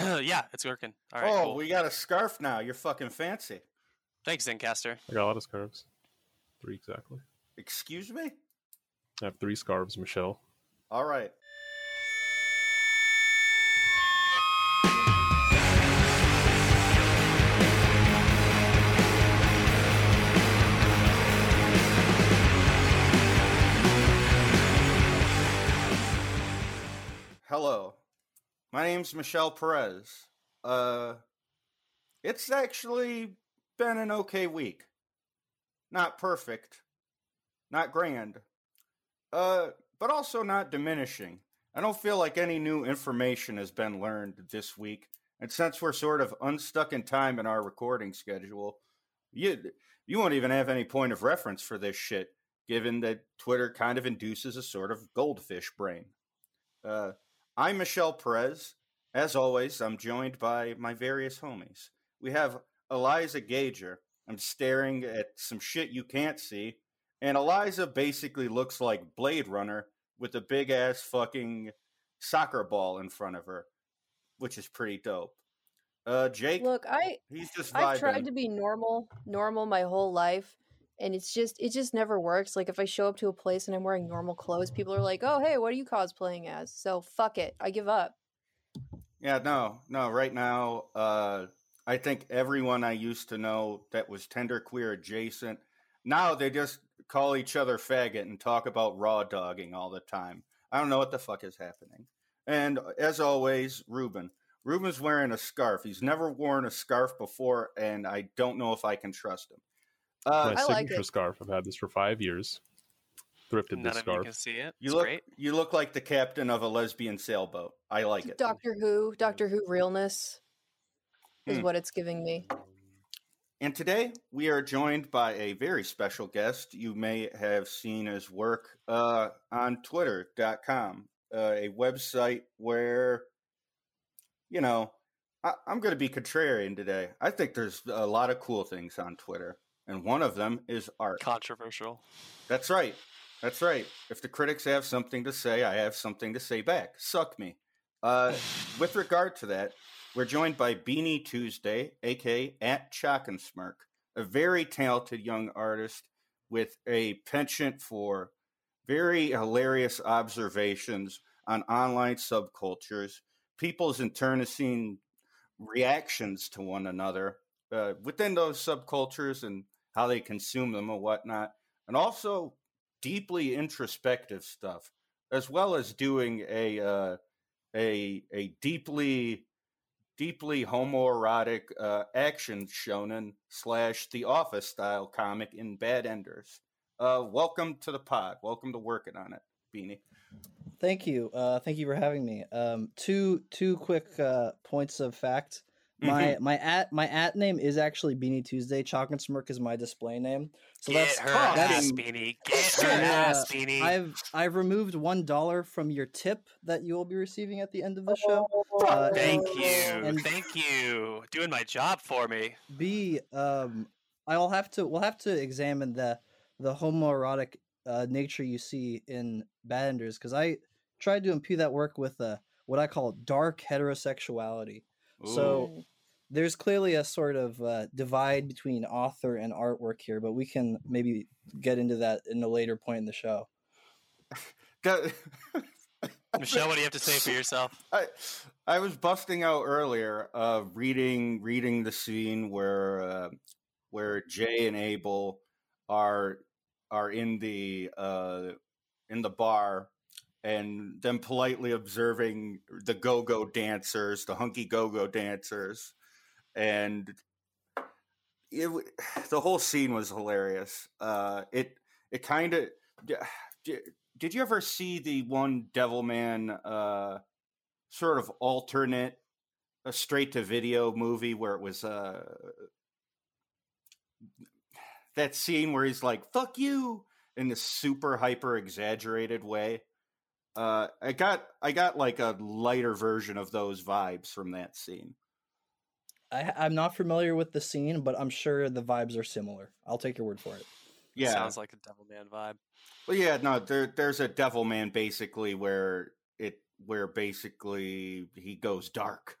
Yeah, it's working. All right, oh, cool. We got a scarf now. You're fucking fancy. Thanks, Zencaster. I got a lot of scarves. 3 exactly. Excuse me? I have 3 scarves, Michelle. All right. Hello. My name's Michelle Perez. It's actually been an okay week. Not perfect. Not grand. But also not diminishing. I don't feel like any new information has been learned this week. And since we're sort of unstuck in time in our recording schedule, you won't even have any point of reference for this shit, given that Twitter kind of induces a sort of goldfish brain. I'm Michelle Perez. As always, I'm joined by my various homies. We have Eliza Gager. I'm staring at some shit you can't see. And Eliza basically looks like Blade Runner with a big-ass fucking soccer ball in front of her, which is pretty dope. Jake, look, he's just vibing. I've tried to be normal my whole life. And it just never works. Like, if I show up to a place and I'm wearing normal clothes, people are like, oh, hey, what are you cosplaying as? So, fuck it. I give up. Yeah, no. Right now, I think everyone I used to know that was tender queer adjacent, now they just call each other faggot and talk about raw dogging all the time. I don't know what the fuck is happening. And as always, Ruben. Ruben's wearing a scarf. He's never worn a scarf before, and I don't know if I can trust him. My signature scarf. I've had this for 5 years. Thrifted this scarf. None of you can see it. You look like the captain of a lesbian sailboat. I like it. Doctor Who realness is what it's giving me. And today we are joined by a very special guest. You may have seen his work on Twitter.com, a website where, you know, I'm going to be contrarian today. I think there's a lot of cool things on Twitter. And one of them is art. Controversial. That's right. If the critics have something to say, I have something to say back. Suck me. With regard to that, we're joined by Beanie Tuesday, a.k.a. Chocolate Smirk, a very talented young artist with a penchant for very hilarious observations on online subcultures, people's internecine reactions to one another within those subcultures and how they consume them and whatnot, and also deeply introspective stuff, as well as doing a deeply homoerotic action shonen / The Office style comic in Bad Enders. Welcome to the pod. Welcome to working on it, Beanie. Thank you. Thank you for having me. Two quick points of fact. My at name is actually Beanie Tuesday. Chocolate Smirk is my display name. So that's Beanie. Get her ass, Beanie. I've removed $1 from your tip that you will be receiving at the end of the show. Thank you. Doing my job for me. B, we'll have to examine the homoerotic nature you see in Bad Enders, because I tried to impute that work with what I call dark heterosexuality. Ooh. So there's clearly a sort of divide between author and artwork here, but we can maybe get into that in a later point in the show. Michelle, what do you have to say for yourself? I was busting out earlier, reading the scene where Jay and Abel are in the bar. And then politely observing the go-go dancers, the hunky go-go dancers. And the whole scene was hilarious. It kind of... Did you ever see the one Devilman sort of alternate straight-to-video movie where it was... that scene where he's like, fuck you! In this super hyper-exaggerated way. I got like a lighter version of those vibes from that scene. I'm not familiar with the scene, but I'm sure the vibes are similar. I'll take your word for it. Yeah, sounds like a Devilman vibe. Well, yeah, no, there's a Devilman basically where basically he goes dark,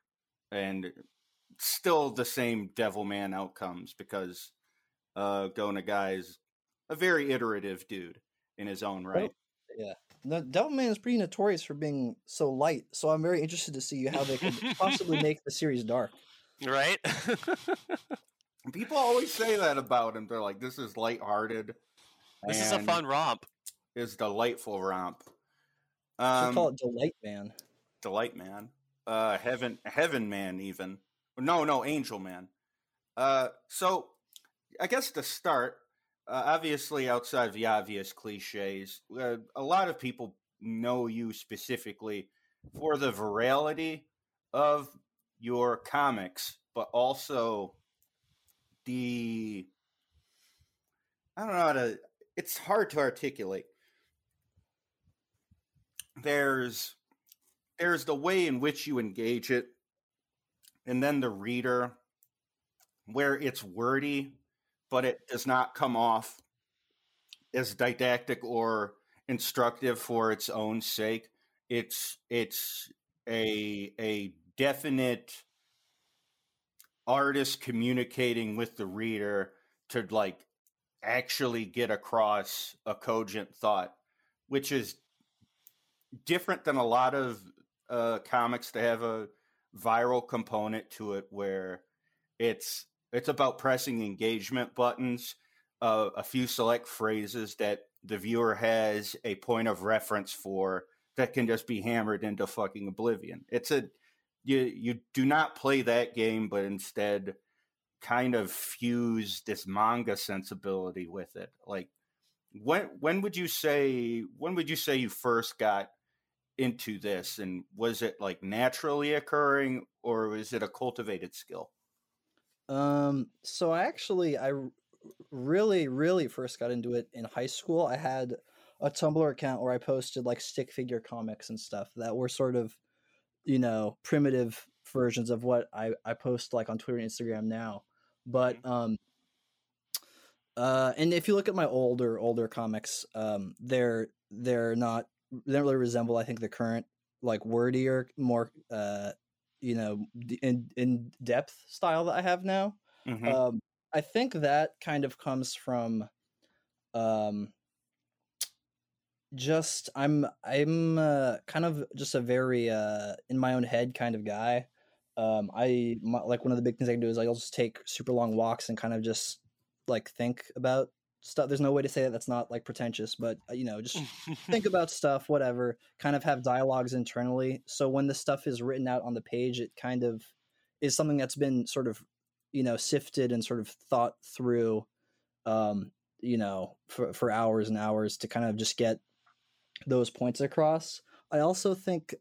and still the same Devilman outcomes because Gona Guy is a very iterative dude in his own right. Oh, yeah. Now, Devilman is pretty notorious for being so light, so I'm very interested to see how they could possibly make the series dark. Right? People always say that about him. They're like, this is lighthearted. This is a fun romp. It's a delightful romp. I call it Delight Man. Delight Man. Heaven Man even. No, Angel Man. So I guess to start, obviously outside of the obvious cliches, a lot of people know you specifically for the virality of your comics, but also the, I don't know how to, it's hard to articulate. There's the way in which you engage it, and then the reader, where it's wordy, but it does not come off as didactic or instructive for its own sake. It's a definite artist communicating with the reader to like actually get across a cogent thought, which is different than a lot of comics that have a viral component to it, where it's about pressing engagement buttons, a few select phrases that the viewer has a point of reference for that can just be hammered into fucking oblivion. You do not play that game, but instead kind of fuse this manga sensibility with it. Like when would you say you first got into this, and was it like naturally occurring, or was it a cultivated skill? So I really, really first got into it in high school. I had a Tumblr account where I posted like stick figure comics and stuff that were sort of, you know, primitive versions of what I post like on Twitter and Instagram now. But and if you look at my older comics, they don't really resemble, I think, the current like wordier, more in depth style that I have now. Mm-hmm. I think that kind of comes from just I'm kind of just a very in my own head kind of guy. Like one of the big things I can do is like I'll just take super long walks and kind of just like think about stuff. There's no way to say that's not like pretentious, but you know, just think about stuff, whatever, kind of have dialogues internally. So when the stuff is written out on the page, it kind of is something that's been sort of, you know, sifted and sort of thought through, you know, for hours and hours to kind of just get those points across. I also think,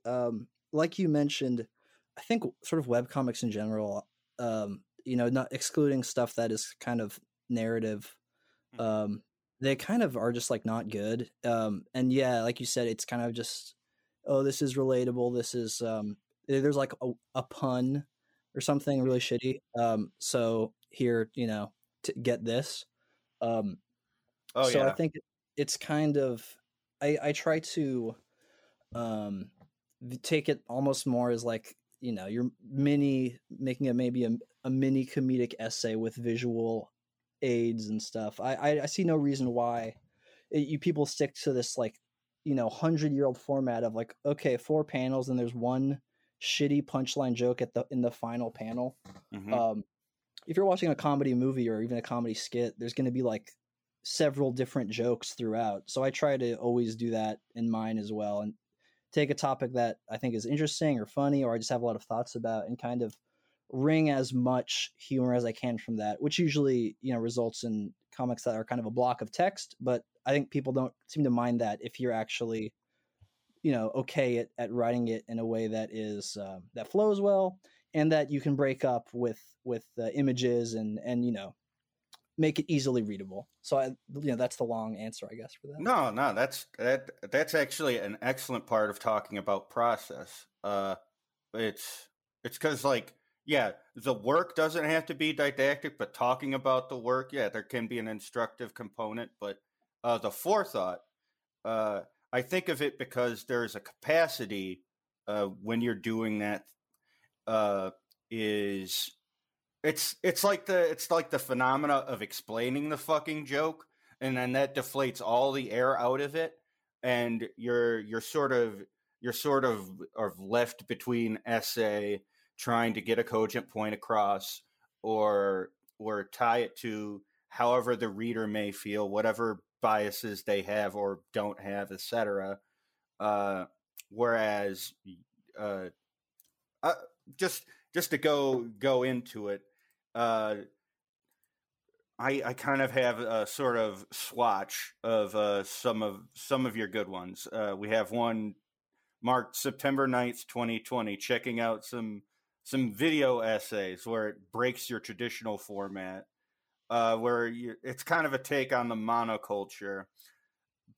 like you mentioned, I think sort of webcomics in general, you know, not excluding stuff that is kind of narrative, they kind of are just like not good. And yeah, like you said, it's kind of just, oh, this is relatable. This is, there's like a pun or something really shitty. So here, you know, to get this. I think it's kind of, I try to take it almost more as like, you know, you're making a mini comedic essay with visual aids and stuff. I see no reason why people stick to this like, you know, 100-year-old format of like, okay, 4 panels and there's one shitty punchline joke in the final panel. Mm-hmm. If you're watching a comedy movie or even a comedy skit, there's going to be like several different jokes throughout. So I try to always do that in mine as well, and take a topic that I think is interesting or funny, or I just have a lot of thoughts about, and kind of wring as much humor as I can from that, which usually, you know, results in comics that are kind of a block of text. But I think people don't seem to mind that if you're actually, you know, okay at writing it in a way that is that flows well, and that you can break up with images and, you know, make it easily readable. So I, you know, that's the long answer, I guess, for that. No, that's actually an excellent part of talking about process. It's 'cause like, yeah, the work doesn't have to be didactic, but talking about the work, yeah, there can be an instructive component. But the forethought, I think of it because there's a capacity when you're doing that is it's like the phenomena of explaining the fucking joke, and then that deflates all the air out of it, and you're sort of left between essay trying to get a cogent point across or tie it to however the reader may feel, whatever biases they have or don't have, etc. Whereas, just to go into it, I kind of have a sort of swatch of some of your good ones. We have one marked September 9th, 2020, checking out some video essays where it breaks your traditional format, it's kind of a take on the monoculture.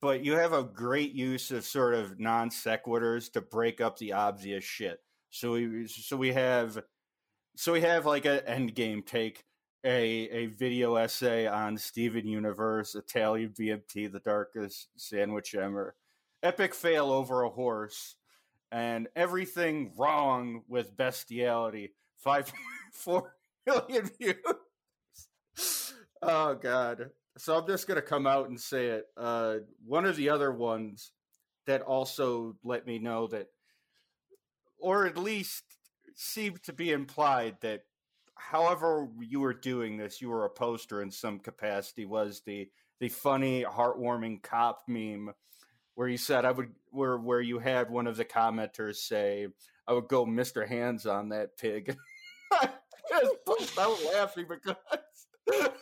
But you have a great use of sort of non sequiturs to break up the obvious shit. So we have like an Endgame take, a video essay on Steven Universe, Italian BMT, The Darkest Sandwich Ever, Epic Fail Over a Horse, and Everything Wrong with Bestiality. 4 million views. Oh God. So I'm just going to come out and say it. One of the other ones that also let me know that, or at least seemed to be implied that however you were doing this, you were a poster in some capacity, was the funny, heartwarming cop meme where you said, where you had one of the commenters say, "I would go Mr. Hands on that pig." I just burst out laughing because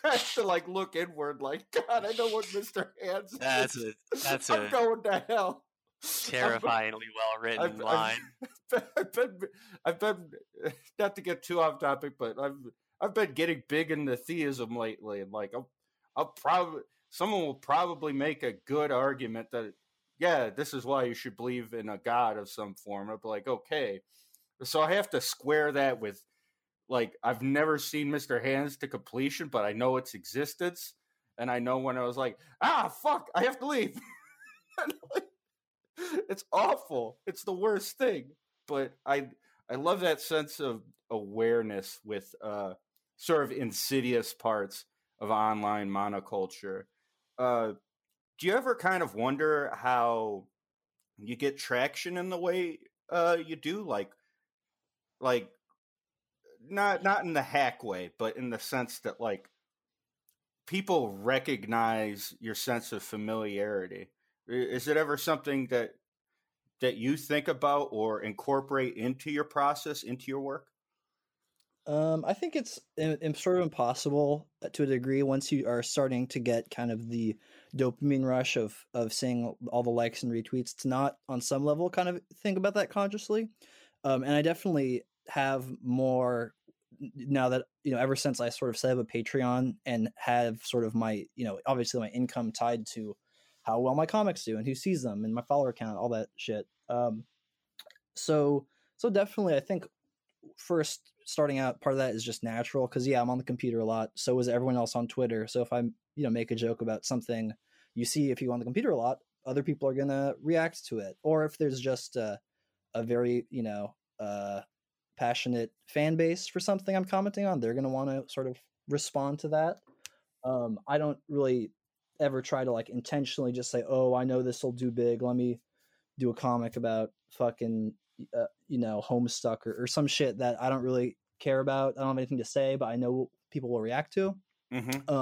I have to like look inward, like, God, I know what Mr. Hands is. I'm going to hell. Terrifyingly well written line. I've been not to get too off topic, but I've been getting big into theism lately, and like someone will probably make a good argument that this is why you should believe in a god of some form. I'll be like, okay, so I have to square that with, like, I've never seen Mr. Hands to completion, but I know its existence. And I know when I was like, fuck, I have to leave. It's awful. It's the worst thing. But I love that sense of awareness with sort of insidious parts of online monoculture. Do you ever kind of wonder how you get traction in the way you do? Like, Not in the hack way, but in the sense that, like, people recognize your sense of familiarity. Is it ever something that you think about or incorporate into your process, into your work? I think it's sort of impossible to a degree once you are starting to get kind of the dopamine rush of seeing all the likes and retweets, to not on some level kind of think about that consciously. And I definitely have more now that, you know, ever since I sort of set up a Patreon and have sort of my, you know, obviously my income tied to how well my comics do and who sees them and my follower count, all that shit. So definitely I think first starting out, part of that is just natural. 'Cause I'm on the computer a lot. So is everyone else on Twitter. So if I, you know, make a joke about something you see, if you're on the computer a lot, other people are going to react to it. Or if there's just a very, you know, passionate fan base for something I'm commenting on, they're going to want to sort of respond to that. I don't really ever try to like intentionally just say, oh, I know this will do big, let me do a comic about fucking, you know, Homestuck or some shit that I don't really care about. I don't have anything to say, but I know people will react to. Mm-hmm.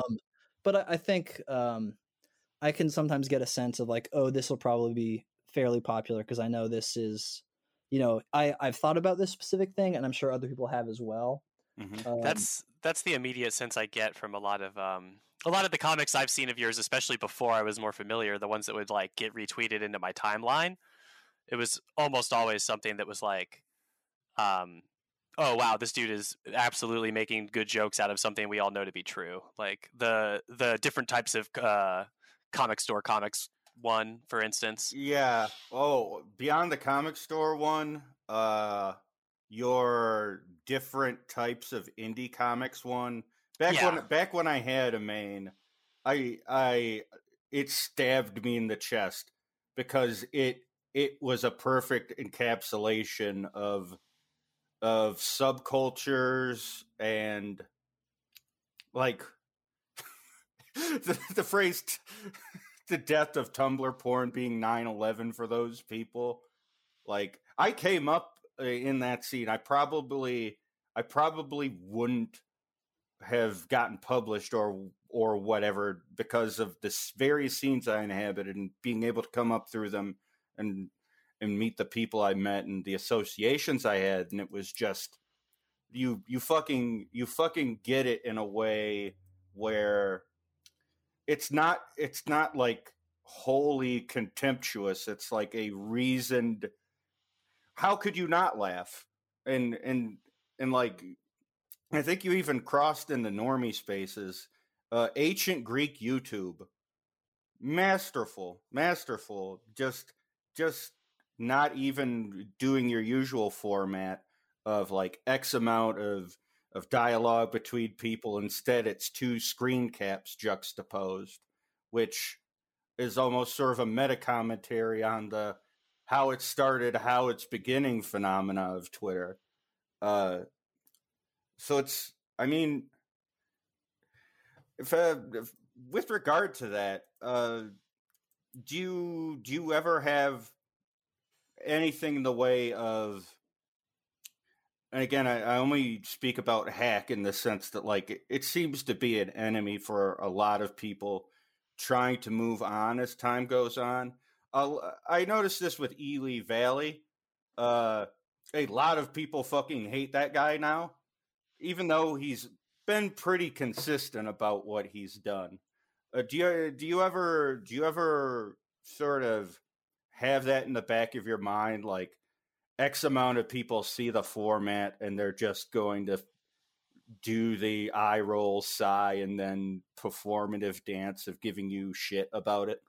But I think I can sometimes get a sense of like, oh, this will probably be fairly popular because I know this is, you know, I've thought about this specific thing, and I'm sure other people have as well. Mm-hmm. That's the immediate sense I get from a lot of the comics I've seen of yours, especially before I was more familiar. The ones that would like get retweeted into my timeline, it was almost always something that was like, oh wow, this dude is absolutely making good jokes out of something we all know to be true. Like the different types of comic store comics one, for instance. Yeah. Oh, Beyond the Comic Store one, your different types of indie comics one. Back when I had a main, it stabbed me in the chest because it was a perfect encapsulation of of subcultures and like the phrase the death of Tumblr porn being 9/11 for those people. Like, I came up in that scene. I probably wouldn't have gotten published or whatever because of the various scenes I inhabited and being able to come up through them and meet the people I met and the associations I had. And it was just, you fucking get it in a way where it's not like wholly contemptuous. It's like a reasoned, how could you not laugh? And like, I think you even crossed into normie spaces. Ancient Greek YouTube, masterful, just not even doing your usual format of like X amount of dialogue between people. Instead, it's two screen caps juxtaposed, which is almost sort of a meta commentary on the how it started, how it's beginning phenomena of Twitter. So it's, I mean, if with regard to that, do you ever have anything in the way of? And again, I only speak about hack in the sense that like it seems to be an enemy for a lot of people trying to move on as time goes on. I noticed this with Ely Valley. A lot of people fucking hate that guy now, even though he's been pretty consistent about what he's done. Do you ever sort of have that in the back of your mind, like X amount of people see the format and they're just going to do the eye roll, sigh, and then performative dance of giving you shit about it?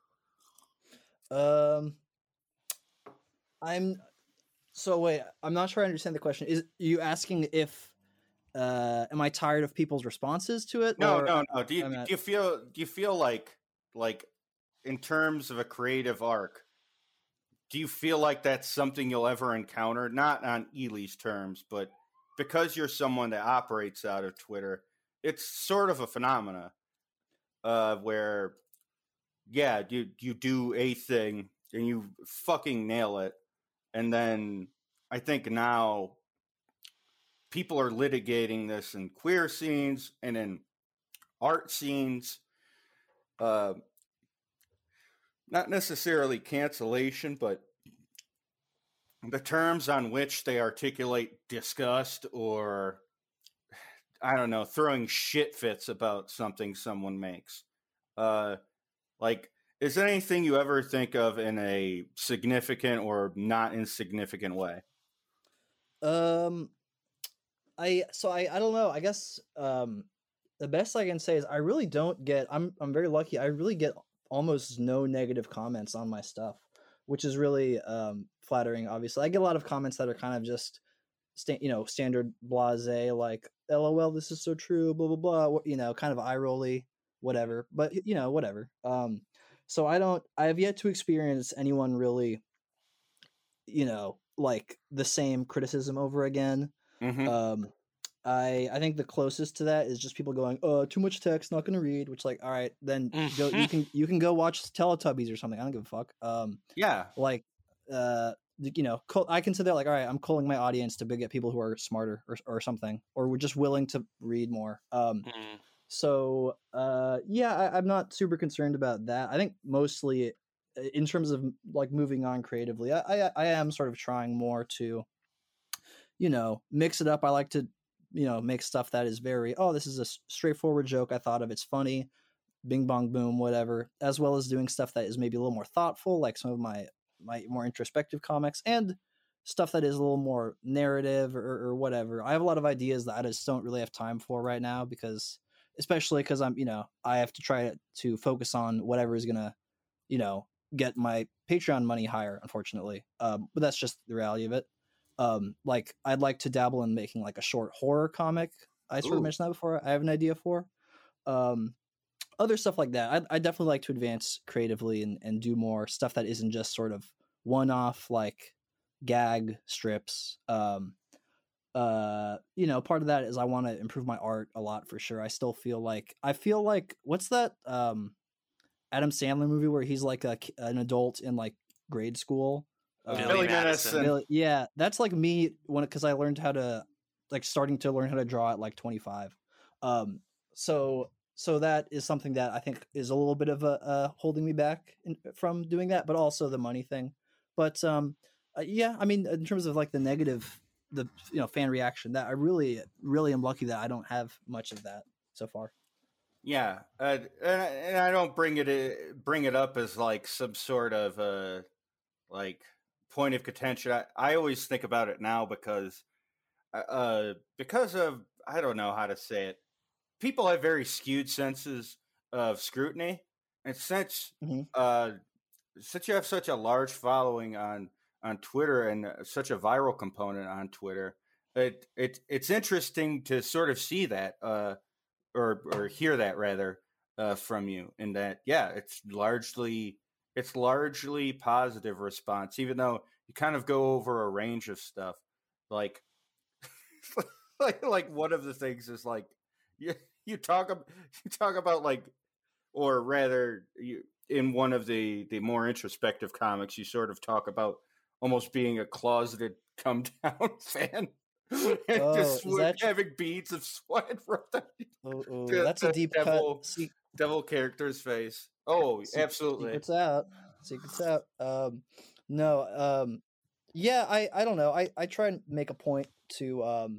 I'm not sure I understand the question. Is you asking if am I tired of people's responses to it? No. Do you feel like in terms of a creative arc, do you feel like that's something you'll ever encounter? Not on Ely's terms, but because you're someone that operates out of Twitter, it's sort of a phenomena where, yeah, you do a thing and you fucking nail it. And then I think now people are litigating this in queer scenes and in art scenes. Not necessarily cancellation, but the terms on which they articulate disgust or, I don't know, throwing shit fits about something someone makes. Is there anything you ever think of in a significant or not insignificant way? I don't know. I guess the best I can say is I really don't get. I'm very lucky. I really get almost no negative comments on my stuff, which is really flattering. Obviously, I get a lot of comments that are kind of just standard blasé, like "LOL, this is so true," blah blah blah. You know, kind of eye rolly, whatever. But you know, whatever. So I have yet to experience anyone really, you know, like the same criticism over again. Mm-hmm. I think the closest to that is just people going, "Oh, too much text, not going to read," which like, all right, then go, you can go watch Teletubbies or something. I don't give a fuck. Yeah. Like, you know, I can sit there like, all right, I'm calling my audience to bigot people who are smarter or something, or we're just willing to read more. So, yeah, I'm not super concerned about that. I think mostly in terms of like moving on creatively, I am sort of trying more to, you know, mix it up. I like to, you know, make stuff that is very, oh, this is a straightforward joke I thought of, it's funny, bing bong boom, whatever, as well as doing stuff that is maybe a little more thoughtful, like some of my more introspective comics, and stuff that is a little more narrative or whatever. I have a lot of ideas that I just don't really have time for right now, especially because I'm, you know, I have to try to focus on whatever is gonna, you know, get my Patreon money higher, unfortunately. But that's just the reality of it. Like, I'd like to dabble in making like a short horror comic. I sort of mentioned that before. I have an idea for other stuff like that. I definitely like to advance creatively and do more stuff that isn't just sort of one-off like gag strips. you know, part of that is I want to improve my art a lot for sure. I still feel like what's that Adam Sandler movie where he's like an adult in like grade school? Billy Madison. Yeah, that's like me because I learned how to learn how to draw at like 25. So that is something that I think is a little bit of a holding me back from doing that, but also the money thing. But yeah, I mean, in terms of like the negative, the fan reaction, that I really, really am lucky that I don't have much of that so far. Yeah, and I don't bring it up as like some sort of like point of contention. I always think about it now because of, I don't know how to say it. People have very skewed senses of scrutiny, and since you have such a large following on Twitter and such a viral component on Twitter, it's interesting to sort of see that or hear that rather from you. And that, yeah, it's largely positive response, even though you kind of go over a range of stuff. Like like one of the things is like you talk about like, or rather you, in one of the more introspective comics, you sort of talk about almost being a closeted come down fan and having beads of sweat rubbed down. That's a deep cut. Devil character's face. Oh, absolutely. Secret's out. Yeah, I don't know. I try and make a point to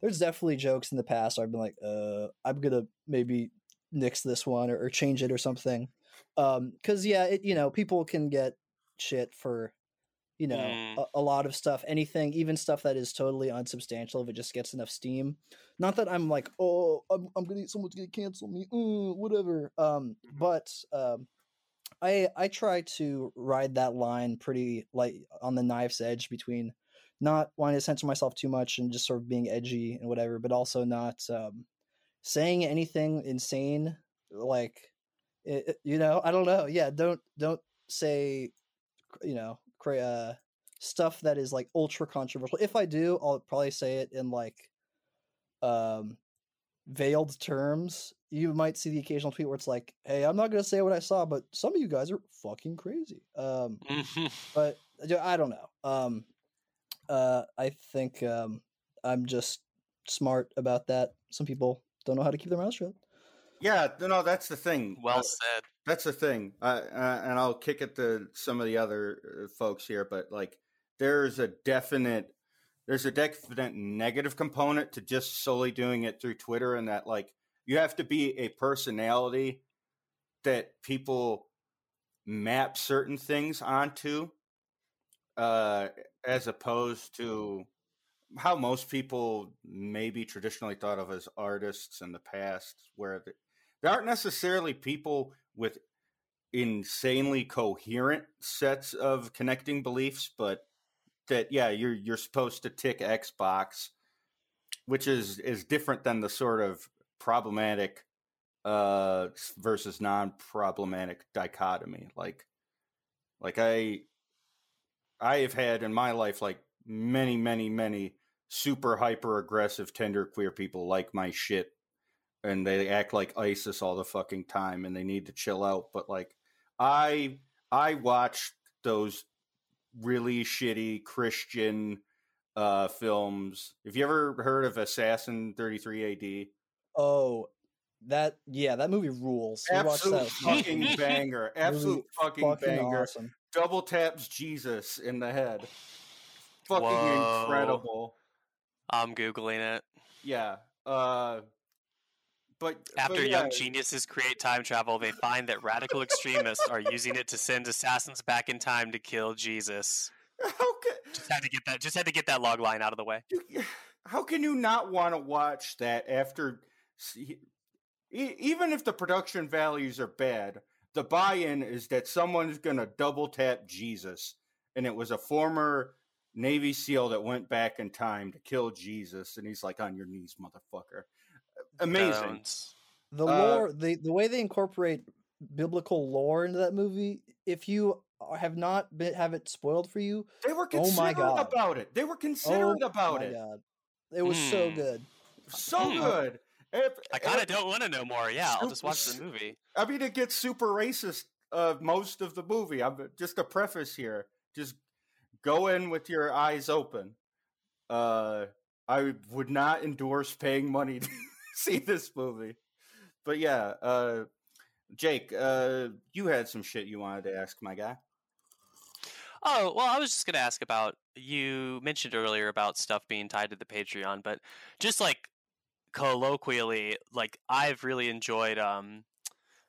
there's definitely jokes in the past where I've been like, I'm going to maybe nix this one or change it or something. Cause yeah, people can get shit for, a lot of stuff, anything, even stuff that is totally unsubstantial. If it just gets enough steam, not that I'm like, oh, I'm going to, someone's going to cancel me, whatever. I try to ride that line pretty like on the knife's edge between not wanting to censor myself too much and just sort of being edgy and whatever, but also not, saying anything insane. Like, I don't know. Yeah, don't say, stuff that is like ultra controversial. If I do, I'll probably say it in like veiled terms. You might see the occasional tweet where it's like, "Hey, I'm not gonna say what I saw, but some of you guys are fucking crazy." But I don't know. I think I'm just smart about that. Some people don't know how to keep their mouth shut. Yeah, no, that's the thing. Well said. That's the thing. And I'll kick it to some of the other folks here, but like there's a definite negative component to just solely doing it through Twitter, and that like you have to be a personality that people map certain things onto, as opposed to how most people maybe traditionally thought of as artists in the past, where there aren't necessarily people with insanely coherent sets of connecting beliefs, but that, yeah, you're supposed to tick X box, which is different than the sort of problematic versus non-problematic dichotomy. Like I have had in my life like many, many, many super hyper aggressive tender queer people like my shit. And they act like ISIS all the fucking time, and they need to chill out. But like, I watched those really shitty Christian films. Have you ever heard of Assassin 33 AD? Oh, that movie rules. Absolute fucking banger. Absolute fucking banger. Awesome. Double taps Jesus in the head. Fucking incredible. I'm googling it. Yeah. But young geniuses create time travel, they find that radical extremists are using it to send assassins back in time to kill Jesus. Okay. Just had to get that log line out of the way. How can you not want to watch that after, even if the production values are bad, the buy-in is that someone's going to double tap Jesus, and it was a former Navy SEAL that went back in time to kill Jesus, and he's like, on your knees, motherfucker. Amazing. The lore, the way they incorporate biblical lore into that movie, if you have it spoiled for you, they were considerate about it. It was so good. So good. I kind of don't want to know more. Yeah, I'll just watch the movie. I mean, it gets super racist most of the movie. I'm just a preface here. Just go in with your eyes open. I would not endorse paying money to see this movie. But yeah, Jake, you had some shit you wanted to ask, my guy. Oh, well, I was just going to ask about, you mentioned earlier about stuff being tied to the Patreon, but just like colloquially, like I've really enjoyed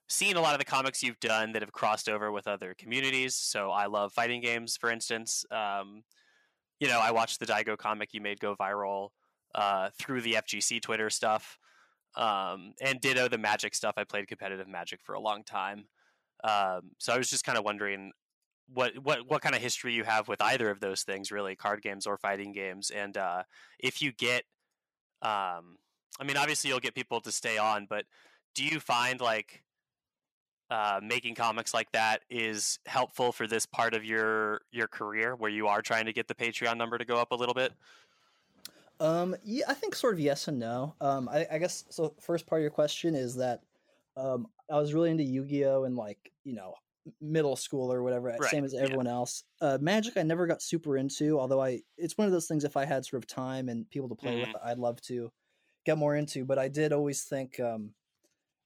seeing a lot of the comics you've done that have crossed over with other communities. So I love fighting games, for instance. You know, I watched the Daigo comic you made go viral through the FGC Twitter stuff. And ditto the Magic stuff. I played competitive Magic for a long time. So I was just kind of wondering what kind of history you have with either of those things, really, card games or fighting games. And if you get, I mean, obviously you'll get people to stay on, but do you find like making comics like that is helpful for this part of your career where you are trying to get the Patreon number to go up a little bit? Yeah, I think sort of yes and no. I guess, so first part of your question is that I was really into Yu-Gi-Oh! In like, you know, middle school or whatever, right, same as everyone else. Magic I never got super into, although it's one of those things if I had sort of time and people to play with, I'd love to get more into. But I did always think,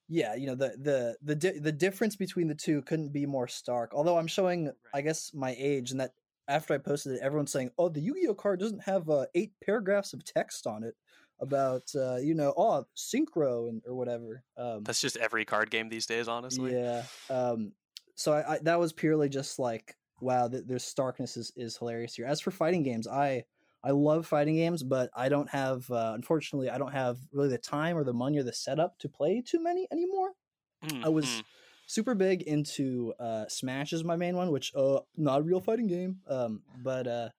yeah, you know, the difference between the two couldn't be more stark. Although I'm showing, I guess, my age, and that after I posted it, everyone's saying, oh, the Yu-Gi-Oh card doesn't have 8 paragraphs of text on it about, you know, oh, synchro and or whatever. That's just every card game these days, honestly. Yeah. So I that was purely just like, wow, their starkness is hilarious here. As for fighting games, I love fighting games, but I don't have, unfortunately, I don't have really the time or the money or the setup to play too many anymore. I was... super big into Smash is my main one, which not a real fighting game, but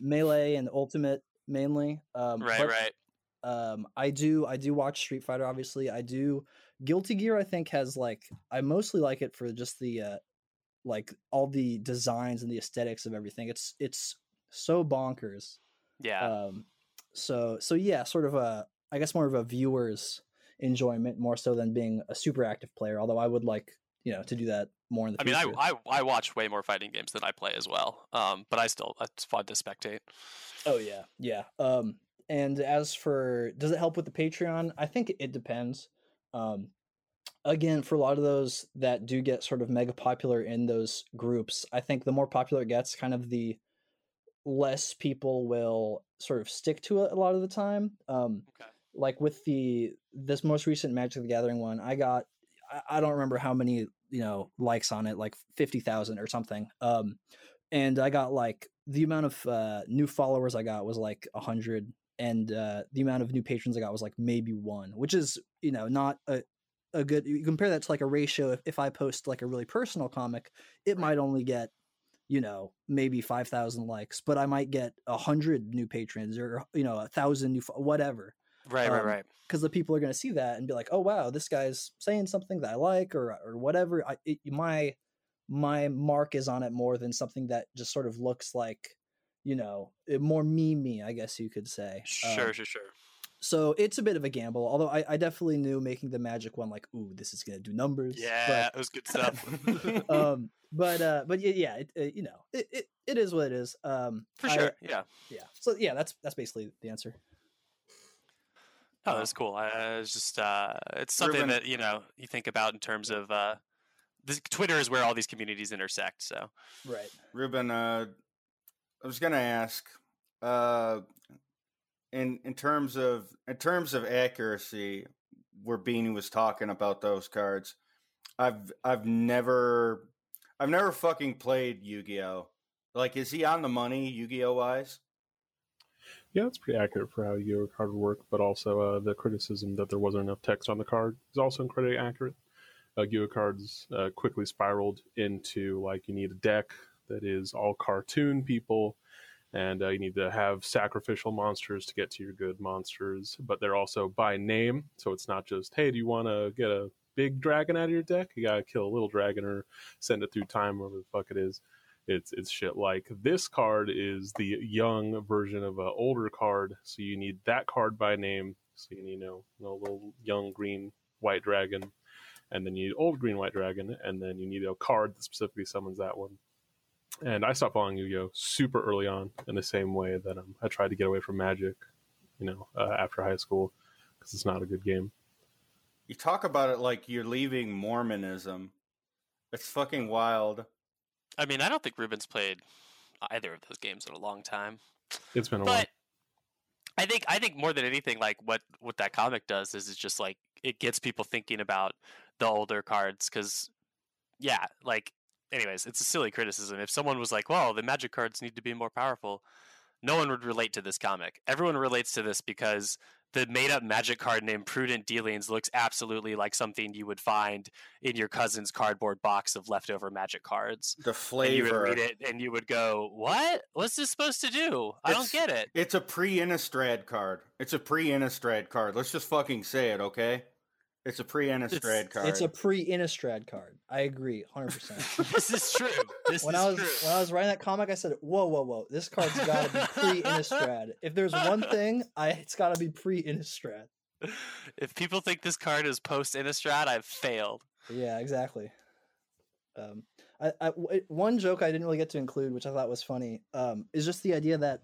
Melee and Ultimate mainly. I do watch Street Fighter, obviously. I do Guilty Gear. I think has like, I mostly like it for just the like all the designs and the aesthetics of everything. It's so bonkers. Yeah. So yeah, sort of a, I guess more of a viewer's enjoyment more so than being a super active player, although I would like, you know, to do that more in the future. I mean, I watch way more fighting games than I play as well, but I still, it's fun to spectate. Oh yeah. And as for, does it help with the Patreon? I think it depends. Again, for a lot of those that do get sort of mega popular in those groups, I think the more popular it gets, kind of the less people will sort of stick to it a lot of the time. Okay. Like with this most recent Magic the Gathering one, I got, I don't remember how many, you know, likes on it, like 50,000 or something. And I got like the amount of new followers I got was like 100, and the amount of new patrons I got was like maybe 1, which is, you know, not a good, you compare that to like a ratio. If I post like a really personal comic, it might only get, you know, maybe 5,000 likes, but I might get 100 new patrons or, you know, 1,000 new, whatever. Right. Because the people are going to see that and be like, "Oh wow, this guy's saying something that I like," or whatever. My mark is on it more than something that just sort of looks like, you know, more meme-y, I guess you could say. Sure. So it's a bit of a gamble. Although I definitely knew making the Magic one, like, "Ooh, this is going to do numbers." Yeah, it was good stuff. But yeah, you know, it is what it is. For sure. Yeah. So yeah, that's basically the answer. Oh, that's cool. It's just it's something that, you know, you think about in terms of Twitter is where all these communities intersect. So, right, Ruben, I was going to ask, in terms of accuracy, where Beanie was talking about those cards, I've never fucking played Yu-Gi-Oh. Like, is he on the money Yu-Gi-Oh wise? Yeah, it's pretty accurate for how your card would work, but also the criticism that there wasn't enough text on the card is also incredibly accurate. Yu-Gi-Oh cards quickly spiraled into, like, you need a deck that is all cartoon people, and you need to have sacrificial monsters to get to your good monsters, but they're also by name, so it's not just, hey, do you want to get a big dragon out of your deck? You gotta kill a little dragon or send it through time, whatever the fuck it is. It's shit like this card is the young version of an older card, so you need that card by name. So you need a little young green white dragon, and then you need old green white dragon, and then you need a card that specifically summons that one. And I stopped following Yu-Gi-Oh super early on, in the same way that I tried to get away from Magic, after high school, because it's not a good game. You talk about it like you're leaving Mormonism. It's fucking wild. I mean, I don't think Ruben's played either of those games in a long time. It's been a while. But I think more than anything, like what that comic does is it's just like it gets people thinking about the older cards. Because, yeah, like, anyways, it's a silly criticism. If someone was like, well, the Magic cards need to be more powerful, no one would relate to this comic. Everyone relates to this because the made-up Magic card named Prudent Dealings looks absolutely like something you would find in your cousin's cardboard box of leftover Magic cards. The flavor. And you would read it and you would go, what? What's this supposed to do? I don't get it. It's a pre-Innistrad card. Let's just fucking say it, okay? It's a pre-Innistrad card. It's a pre-Innistrad card. I agree, 100%. This is true. When I was writing that comic, I said, whoa. This card's got to be pre-Innistrad. If there's one thing, it's got to be pre-Innistrad. If people think this card is post-Innistrad, I've failed. Yeah, exactly. One joke I didn't really get to include, which I thought was funny, is just the idea that,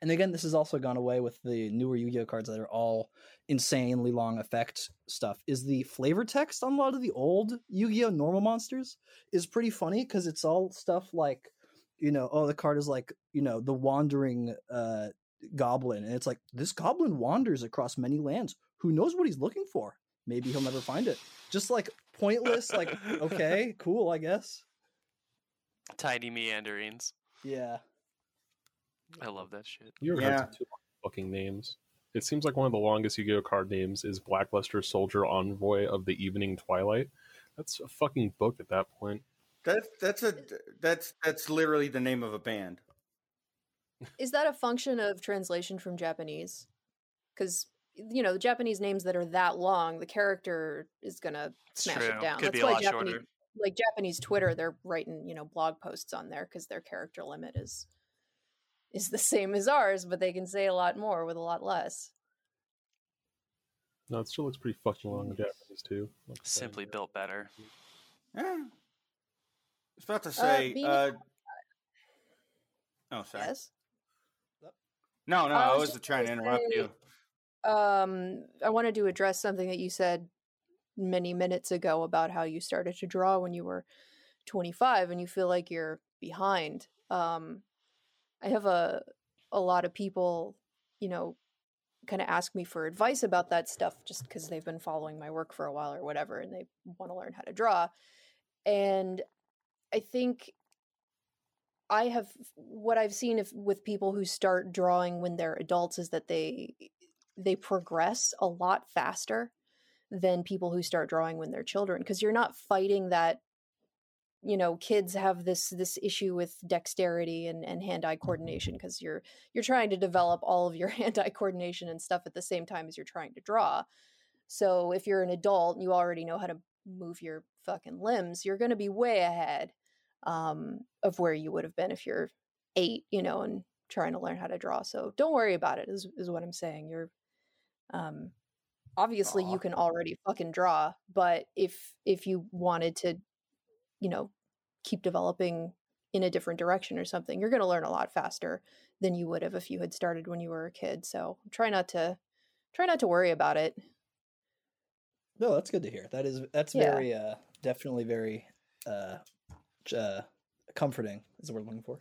and again, this has also gone away with the newer Yu-Gi-Oh cards that are all insanely long effect stuff, is the flavor text on a lot of the old Yu-Gi-Oh normal monsters is pretty funny, because it's all stuff like, the card is like, the wandering goblin. And it's like, this goblin wanders across many lands. Who knows what he's looking for? Maybe he'll never find it. Just like pointless, like, okay, cool, I guess. Tiny meanderings. Yeah. I love that shit. You ever heard two fucking names? It seems like one of the longest Yu-Gi-Oh card names is Blackluster Soldier Envoy of the Evening Twilight. That's a fucking book at that point. That's literally the name of a band. Is that a function of translation from Japanese? Because the Japanese names that are that long, the character is gonna smash it down. Could be a lot shorter. Like Japanese Twitter, they're writing blog posts on there because their character limit is the same as ours, but they can say a lot more with a lot less. No, it still looks pretty fucking long in Japanese, too. Simply built better. Yeah. I was about to say... Oh, sorry. Yes? No, I was just trying to interrupt you. I wanted to address something that you said many minutes ago about how you started to draw when you were 25 and you feel like you're behind. I have a lot of people, kind of ask me for advice about that stuff just because they've been following my work for a while or whatever, and they want to learn how to draw. And I think what I've seen with people who start drawing when they're adults is that they progress a lot faster than people who start drawing when they're children, because you're not fighting that. Kids have this issue with dexterity and hand-eye coordination because you're trying to develop all of your hand-eye coordination and stuff at the same time as you're trying to draw. So if you're an adult and you already know how to move your fucking limbs, you're going to be way ahead of where you would have been if you're 8, and trying to learn how to draw. So don't worry about it is what I'm saying. You're obviously you can already fucking draw, but if you wanted to keep developing in a different direction or something, you're going to learn a lot faster than you would have if you had started when you were a kid. So try not to worry about it. No, that's good to hear. That's very, definitely very, comforting is the word I'm looking for.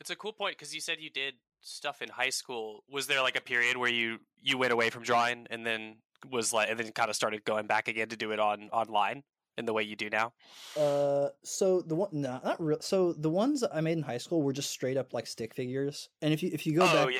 It's a cool point. 'Cause you said you did stuff in high school. Was there like a period where you went away from drawing and then kind of started going back again to do it online? In the way you do now? So the ones that I made in high school were just straight up like stick figures. And if you go back,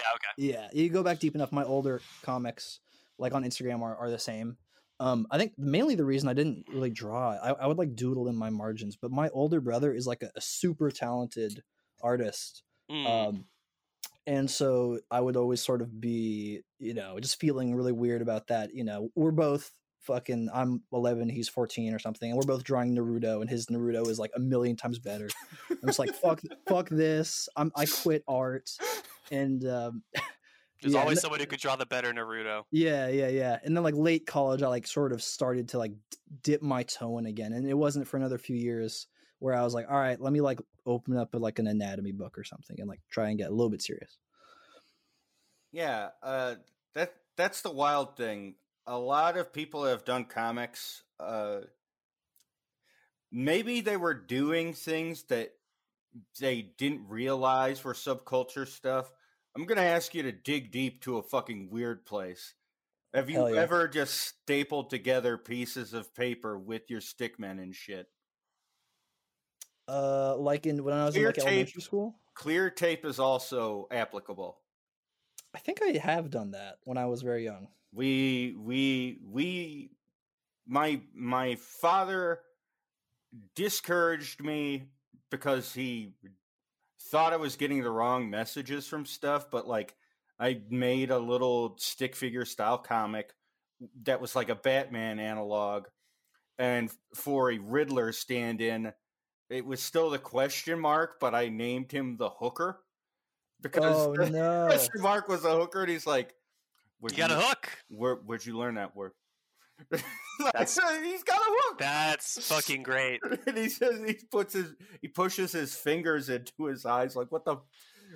you go back deep enough, my older comics, like on Instagram, are the same. I think mainly the reason I didn't really draw, I would like doodle in my margins. But my older brother is like a super talented artist, and so I would always sort of be, just feeling really weird about that. We're both fucking I'm 11, he's 14 or something, and we're both drawing Naruto, and his Naruto is like a million times better. I'm just like, fuck this. I quit art. And there's always someone who could draw the better Naruto. Yeah. And then like late college, I like sort of started to like dip my toe in again, and it wasn't for another few years where I was like, all right, let me like open up like an anatomy book or something and like try and get a little bit serious. Yeah, that's the wild thing. A lot of people have done comics. Maybe they were doing things that they didn't realize were subculture stuff. I'm going to ask you to dig deep to a fucking weird place. Have you ever just stapled together pieces of paper with your stickmen and shit? Like in when I was in elementary school? Clear tape is also applicable. I think I have done that when I was very young. My father discouraged me because he thought I was getting the wrong messages from stuff, but like I made a little stick figure style comic that was like a Batman analog, and for a Riddler stand-in, it was still the question mark, but I named him the Hooker because the question mark was a hooker, and he's like, You got a hook. Where'd you learn that word? He's got a hook. That's fucking great. And he says he pushes his fingers into his eyes. Like, what the?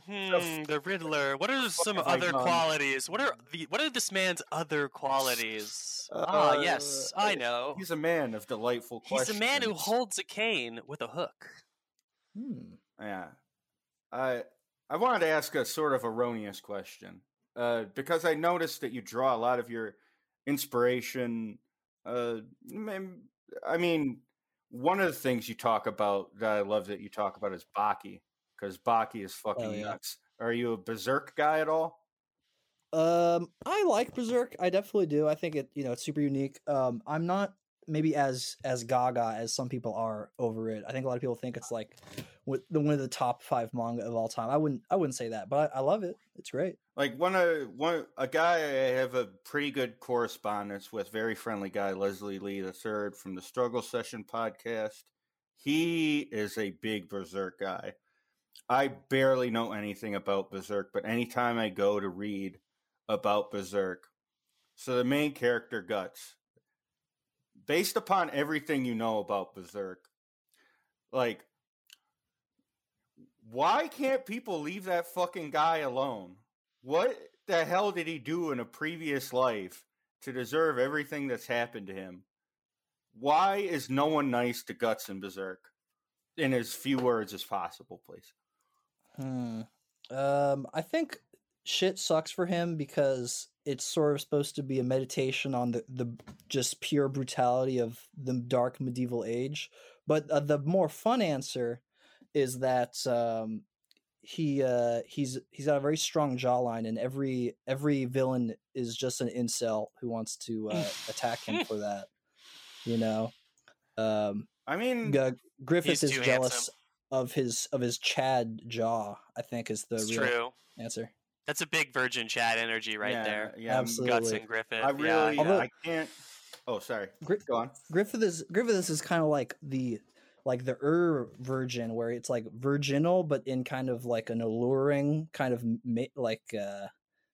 The Riddler. What are some other qualities? What are this man's other qualities? Yes, I know. He's a man of delightful questions. He's a man who holds a cane with a hook. Yeah. I wanted to ask a sort of erroneous question. Because I noticed that you draw a lot of your inspiration. I mean, one of the things you talk about that I love that you talk about is Baki, because Baki is fucking nuts. Are you a Berserk guy at all? I like Berserk. I definitely do. I think it's super unique. I'm not maybe as gaga as some people are over it. I think a lot of people think it's like one of the top 5 manga of all time. I wouldn't say that, but I love it. It's great. Like a guy I have a pretty good correspondence with, very friendly guy, Leslie Lee III from the Struggle Session podcast. He is a big Berserk guy. I barely know anything about Berserk, but anytime I go to read about Berserk, so the main character Guts, based upon everything you know about Berserk, like, why can't people leave that fucking guy alone? What the hell did he do in a previous life to deserve everything that's happened to him? Why is no one nice to Guts and Berserk? In as few words as possible, please. I think shit sucks for him because it's sort of supposed to be a meditation on the just pure brutality of the dark medieval age. But the more fun answer is that... He's got a very strong jawline, and every villain is just an incel who wants to attack him for that. You know, I mean, Griffith is jealous of his Chad jaw. I think is the real answer. That's a big Virgin Chad energy right there. Yeah, absolutely. Guts and Griffith. I really, I can't. Oh, sorry. Go on. Griffith is kind of like the. Like the virgin, where it's like virginal, but in kind of like an alluring kind of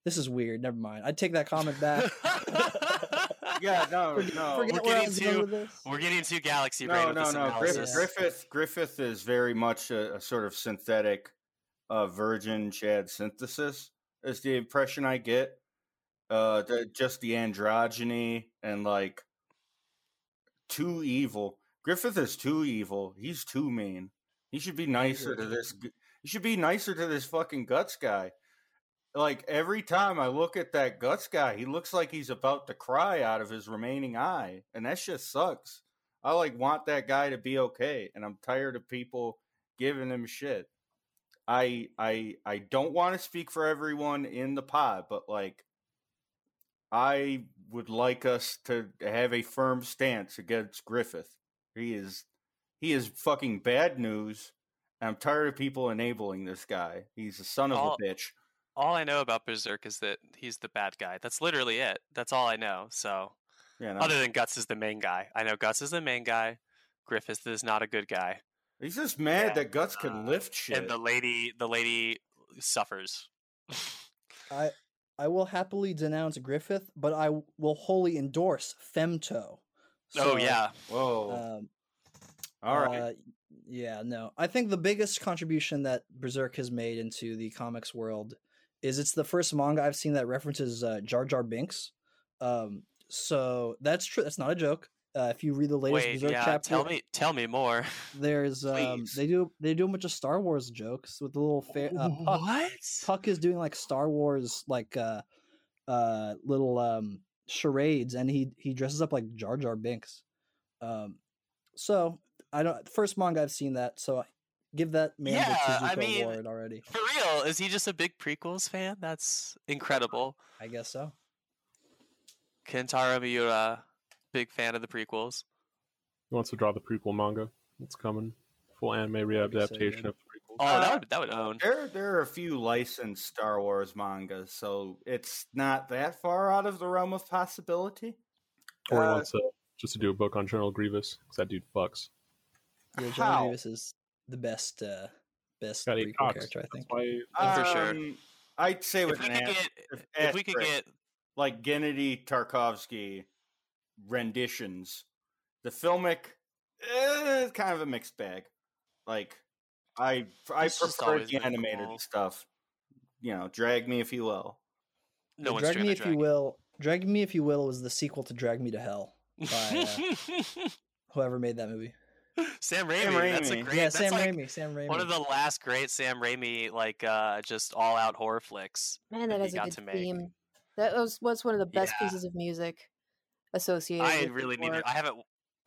this is weird. Never mind. I take that comment back. Yeah, no. We're getting to galaxy brain. No. Griffith is very much a sort of synthetic, virgin Chad synthesis. Is the impression I get. Just the androgyny and like too evil. Griffith is too evil. He's too mean. He should be nicer to this. He should be nicer to this fucking Guts guy. Like every time I look at that Guts guy, he looks like he's about to cry out of his remaining eye, and that shit sucks. I like want that guy to be okay, and I'm tired of people giving him shit. I don't want to speak for everyone in the pod, but like I would like us to have a firm stance against Griffith. He is fucking bad news. I'm tired of people enabling this guy. He's a son of a bitch. All I know about Berserk is that he's the bad guy. That's literally it. That's all I know. So Yeah, no. Other than Guts is the main guy. I know Guts is the main guy. Griffith is not a good guy. He's just mad that Guts can lift shit. And the lady suffers. I will happily denounce Griffith, but I will wholly endorse Femto. So, oh, yeah. Whoa. All right. Yeah, no. I think the biggest contribution that Berserk has made into the comics world is it's the first manga I've seen that references Jar Jar Binks. So that's true. That's not a joke. If you read the latest Berserk chapter, tell me more. There's they do a bunch of Star Wars jokes with the little Puck is doing like Star Wars like little charades, and he dresses up like Jar Jar Binks. So I don't first manga I've seen that, so I give that man the Tezuka award already. For real, is he just a big prequels fan? That's incredible. I guess so. Kentaro Miura, big fan of the prequels. He wants to draw the prequel manga. It's coming. Full anime readaptation of the prequels. Oh, that would own. There are a few licensed Star Wars mangas, so it's not that far out of the realm of possibility. Or he wants to just to do a book on General Grievous, because that dude fucks. Yeah, General Grievous is the best prequel character, I think. For sure. I'd say if we could get like Gennady Tarkovsky renditions, the filmic kind of a mixed bag. Like I prefer the animated stuff. You know, Drag Me If You Will. No one's Drag Me If You Will. Drag Me If You Will was the sequel to Drag Me to Hell by whoever made that movie. Sam Raimi. That's a great. Yeah, Sam Raimi. One of the last great Sam Raimi like just all out horror flicks. Man, that is a good theme. That was one of the best pieces of music associated. I really need it. I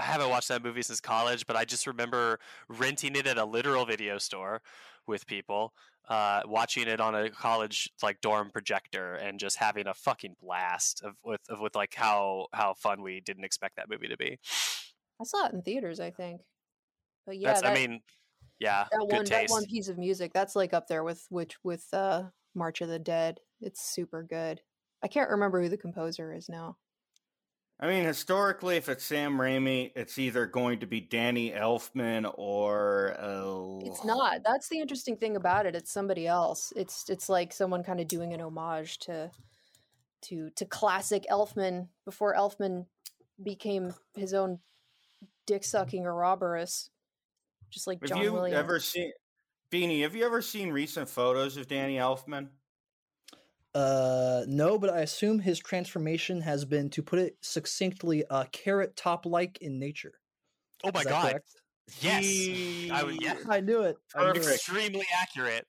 haven't watched that movie since college, but I just remember renting it at a literal video store with people, watching it on a college like dorm projector, and just having a fucking blast with like how fun we didn't expect that movie to be. I saw it in theaters, I think. But yeah, that one piece of music that's like up there with March of the Dead. It's super good. I can't remember who the composer is now. I mean, historically, if it's Sam Raimi, it's either going to be Danny Elfman or... It's not. That's the interesting thing about it. It's somebody else. It's like someone kind of doing an homage to classic Elfman before Elfman became his own dick-sucking Ouroboros. Just like John Williams. Beanie, have you ever seen recent photos of Danny Elfman? No, but I assume his transformation has been, to put it succinctly, carrot top-like in nature. Oh my God. Correct? Yes. I knew it.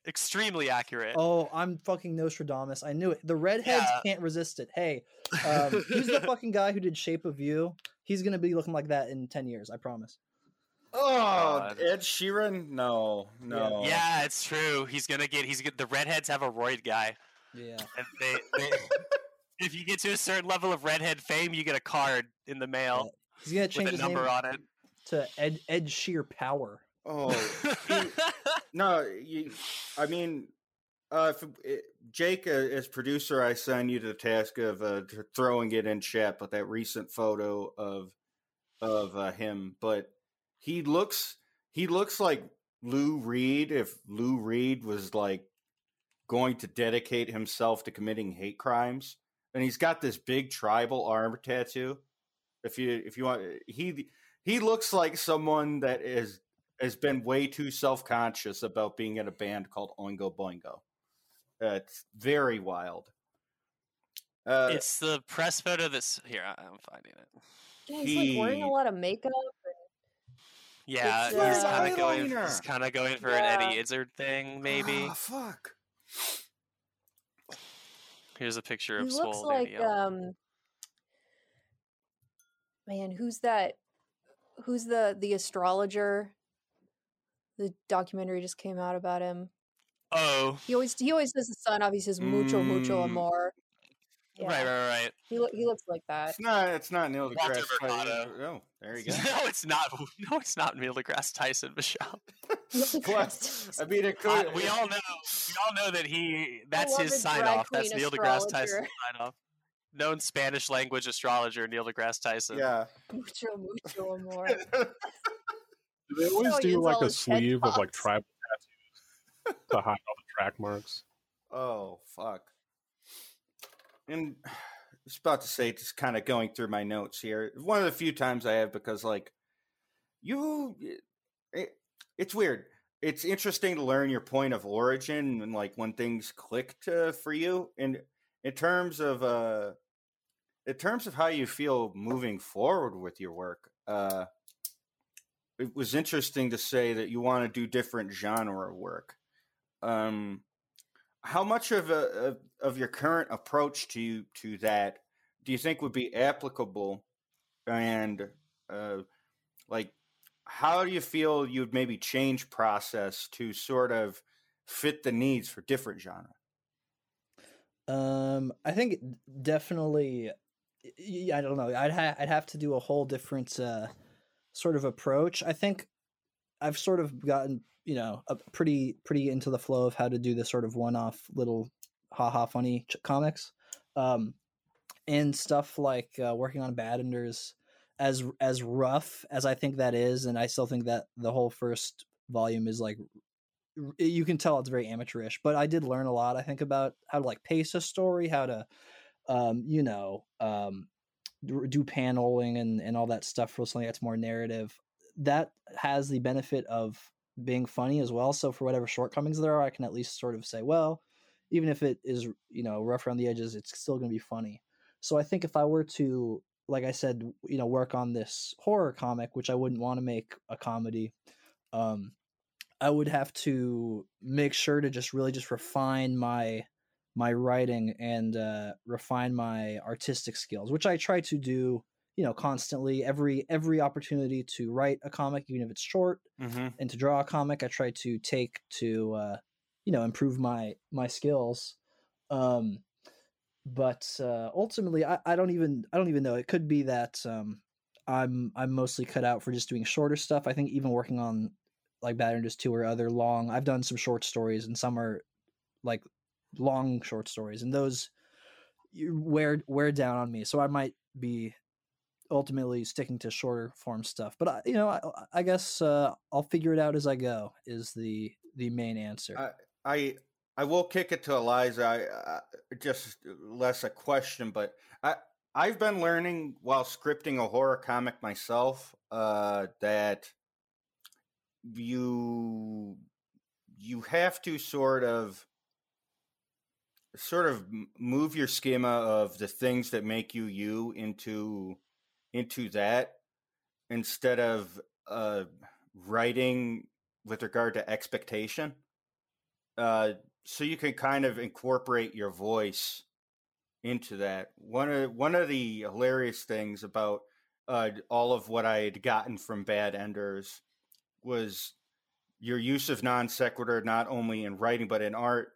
Extremely accurate. Oh, I'm fucking Nostradamus. I knew it. The redheads can't resist it. Hey, he's the fucking guy who did Shape of You. He's going to be looking like that in 10 years. I promise. Oh, Ed Sheeran? No. Yeah, it's true. The redheads have a roid guy. Yeah, and they if you get to a certain level of redhead fame, you get a card in the mail. He's gonna change his number on it to Ed Sheer Power. Oh, Jake, as producer, I assign you to the task of throwing it in chat. But that recent photo of him, but he looks like Lou Reed if Lou Reed was like going to dedicate himself to committing hate crimes, and he's got this big tribal arm tattoo. If you want, he looks like someone that has been way too self-conscious about being in a band called Oingo Boingo. It's very wild. It's the press photo that's here. I'm finding it. Yeah, he's like wearing a lot of makeup. Yeah, he's kind of going for an Eddie Izzard thing, maybe. Oh, fuck. Here's a picture of Swole. He looks like Daniel. Man, who's that? Who's the astrologer? The documentary just came out about him. Oh, he always says the sun. Obviously, says mucho amor. Yeah. Right. He looks like that. It's not Neil deGrasse Tyson. Oh, there you go. No, it's not Neil deGrasse Tyson, Michelle. I mean, it could. We all know that that's his sign off. That's Neil deGrasse Tyson sign off. known Spanish language astrologer Neil deGrasse Tyson. Yeah. Mucho, mucho amor. Do they always do like a sleeve of like tribal tattoos to hide all the track marks? Oh, fuck. And I was about to say, just kind of going through my notes here. One of the few times I have, because like it's weird. It's interesting to learn your point of origin and like when things clicked for you. And in terms of how you feel moving forward with your work, it was interesting to say that you want to do different genre work. How much of your current approach to that do you think would be applicable, and like how do you feel you'd maybe change process to sort of fit the needs for different genre? I think definitely, I don't know. I'd have to do a whole different sort of approach. I think I've sort of gotten, you know, pretty into the flow of how to do this sort of one-off little ha-ha funny comics, and stuff like working on Bad Enders, as rough as I think that is, and I still think that the whole first volume is like, you can tell it's very amateurish, but I did learn a lot, I think, about how to like pace a story, how to do paneling and all that stuff for something that's more narrative. That has the benefit of being funny as well. So for whatever shortcomings there are, I can at least sort of say, well, even if it is, you know, rough around the edges, it's still going to be funny. So I think if I were to, like I said, you know, work on this horror comic, which I wouldn't want to make a comedy, I would have to make sure to just really just refine my writing and refine my artistic skills, which I try to do, you know, constantly. Every opportunity to write a comic, even if it's short, and to draw a comic, I try to take to, you know, improve my skills. But ultimately, I don't even know. It could be that I'm mostly cut out for just doing shorter stuff. I think even working on like Bad Enders 2 or other long, I've done some short stories, and some are like long short stories, and those wear down on me. So I might be ultimately sticking to shorter form stuff. But I guess I'll figure it out as I go is the main answer. I will kick it to Eliza. Just less a question, but I've been learning while scripting a horror comic myself that you have to sort of move your schema of the things that make you into that, instead of writing with regard to expectation. So you can kind of incorporate your voice into that. One of the hilarious things about all of what I had gotten from Bad Enders was your use of non sequitur, not only in writing but in art,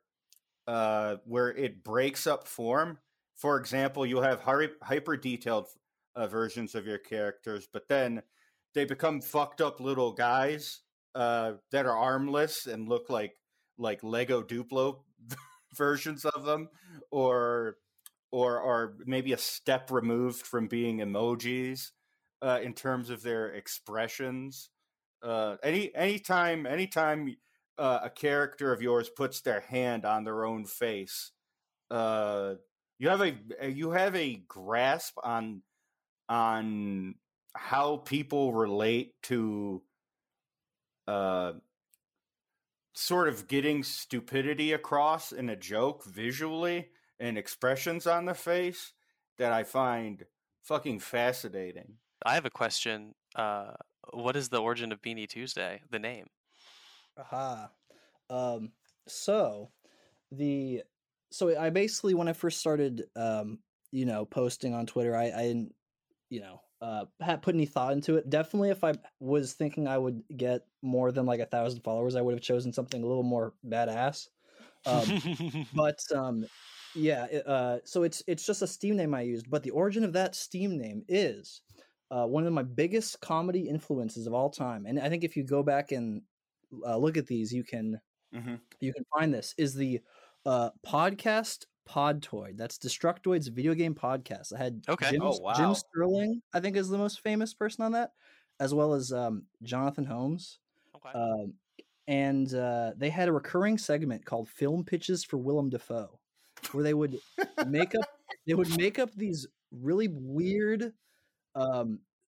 where it breaks up form. For example, you'll have hyper detailed versions of your characters, but then they become fucked up little guys that are armless and look like Lego Duplo versions of them, or are maybe a step removed from being emojis in terms of their expressions. Anytime a character of yours puts their hand on their own face, you have a grasp on how people relate to sort of getting stupidity across in a joke visually and expressions on the face that I find fucking fascinating. I have a question. What is the origin of Beanie Tuesday, the name? Aha. So I basically, when I first started, you know, posting on Twitter, I didn't, you know, had put any thought into it. Definitely, if I was thinking I would get more than like 1,000 followers, I would have chosen something a little more badass. So it's just a Steam name I used. But the origin of that Steam name is one of my biggest comedy influences of all time. And I think if you go back and look at these, you can find this is the podcast Podtoid. That's Destructoid's video game podcast. I had Jim Sterling, I think, is the most famous person on that, as well as Jonathan Holmes. Okay. And they had a recurring segment called Film Pitches for Willem Dafoe, where they would make up these really weird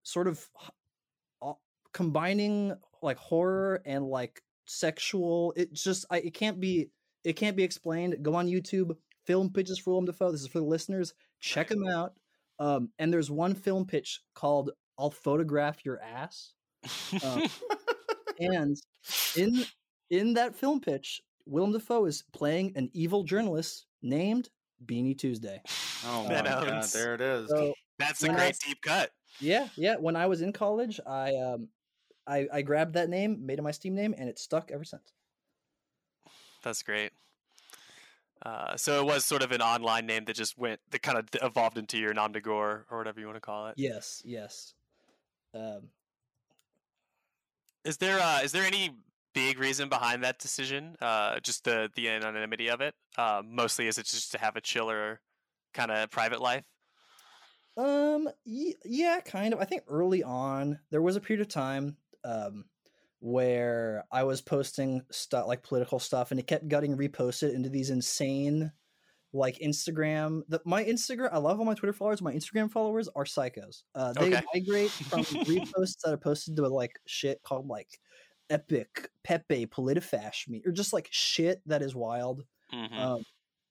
sort of combining like horror and like sexual. It's just it can't be explained. Go on YouTube, Film Pitches for Willem Dafoe. This is for the listeners. Check them out. And there's one film pitch called "I'll Photograph Your Ass." And in that film pitch, Willem Dafoe is playing an evil journalist named Beanie Tuesday. Oh, my God. There it is. So that's a great deep cut. Yeah, yeah. When I was in college, I grabbed that name, made it my Steam name, and it stuck ever since. That's great. So it was sort of an online name that just went, that kind of evolved into your nom de gore or whatever you want to call it. Yes, yes. Is there any big reason behind that decision? Just the anonymity of it. Mostly, is it just to have a chiller kind of private life? Yeah, kind of. I think early on there was a period of time where I was posting stuff like political stuff, and it kept getting reposted into these insane like Instagram. My Instagram, I love all my Twitter followers. My Instagram followers are psychos. They migrate from reposts that are posted to like shit called like Epic, Pepe, Politifash me, or just like shit that is wild. Mm-hmm.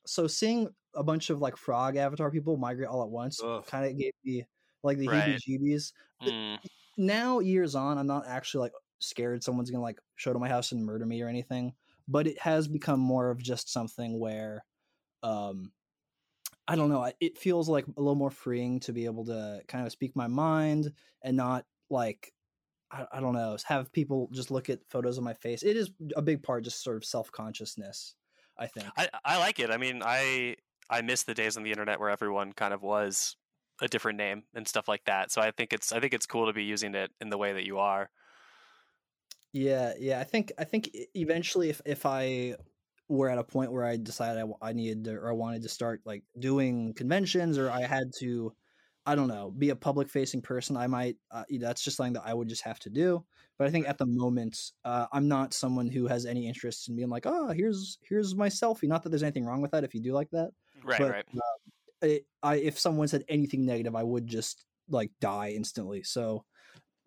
So seeing a bunch of like frog avatar people migrate all at once kind of gave me like the heebie-jeebies. Mm. Now, years on, I'm not actually like scared someone's gonna like show to my house and murder me or anything, but it has become more of just something where I don't know, it feels like a little more freeing to be able to kind of speak my mind and not like, I don't know, have people just look at photos of my face. It is a big part, just sort of self-consciousness, I think. I like it. I mean, I miss the days on the internet where everyone kind of was a different name and stuff like that. So I think it's cool to be using it in the way that you are. Yeah. Yeah. I think eventually if I were at a point where I decided I needed to, or I wanted to start like doing conventions, or I had to, I don't know, be a public facing person, I might, that's just something that I would just have to do. But I think at the moment, I'm not someone who has any interest in being like, oh, here's my selfie. Not that there's anything wrong with that if you do like that. Right. But, right. If someone said anything negative, I would just like die instantly. So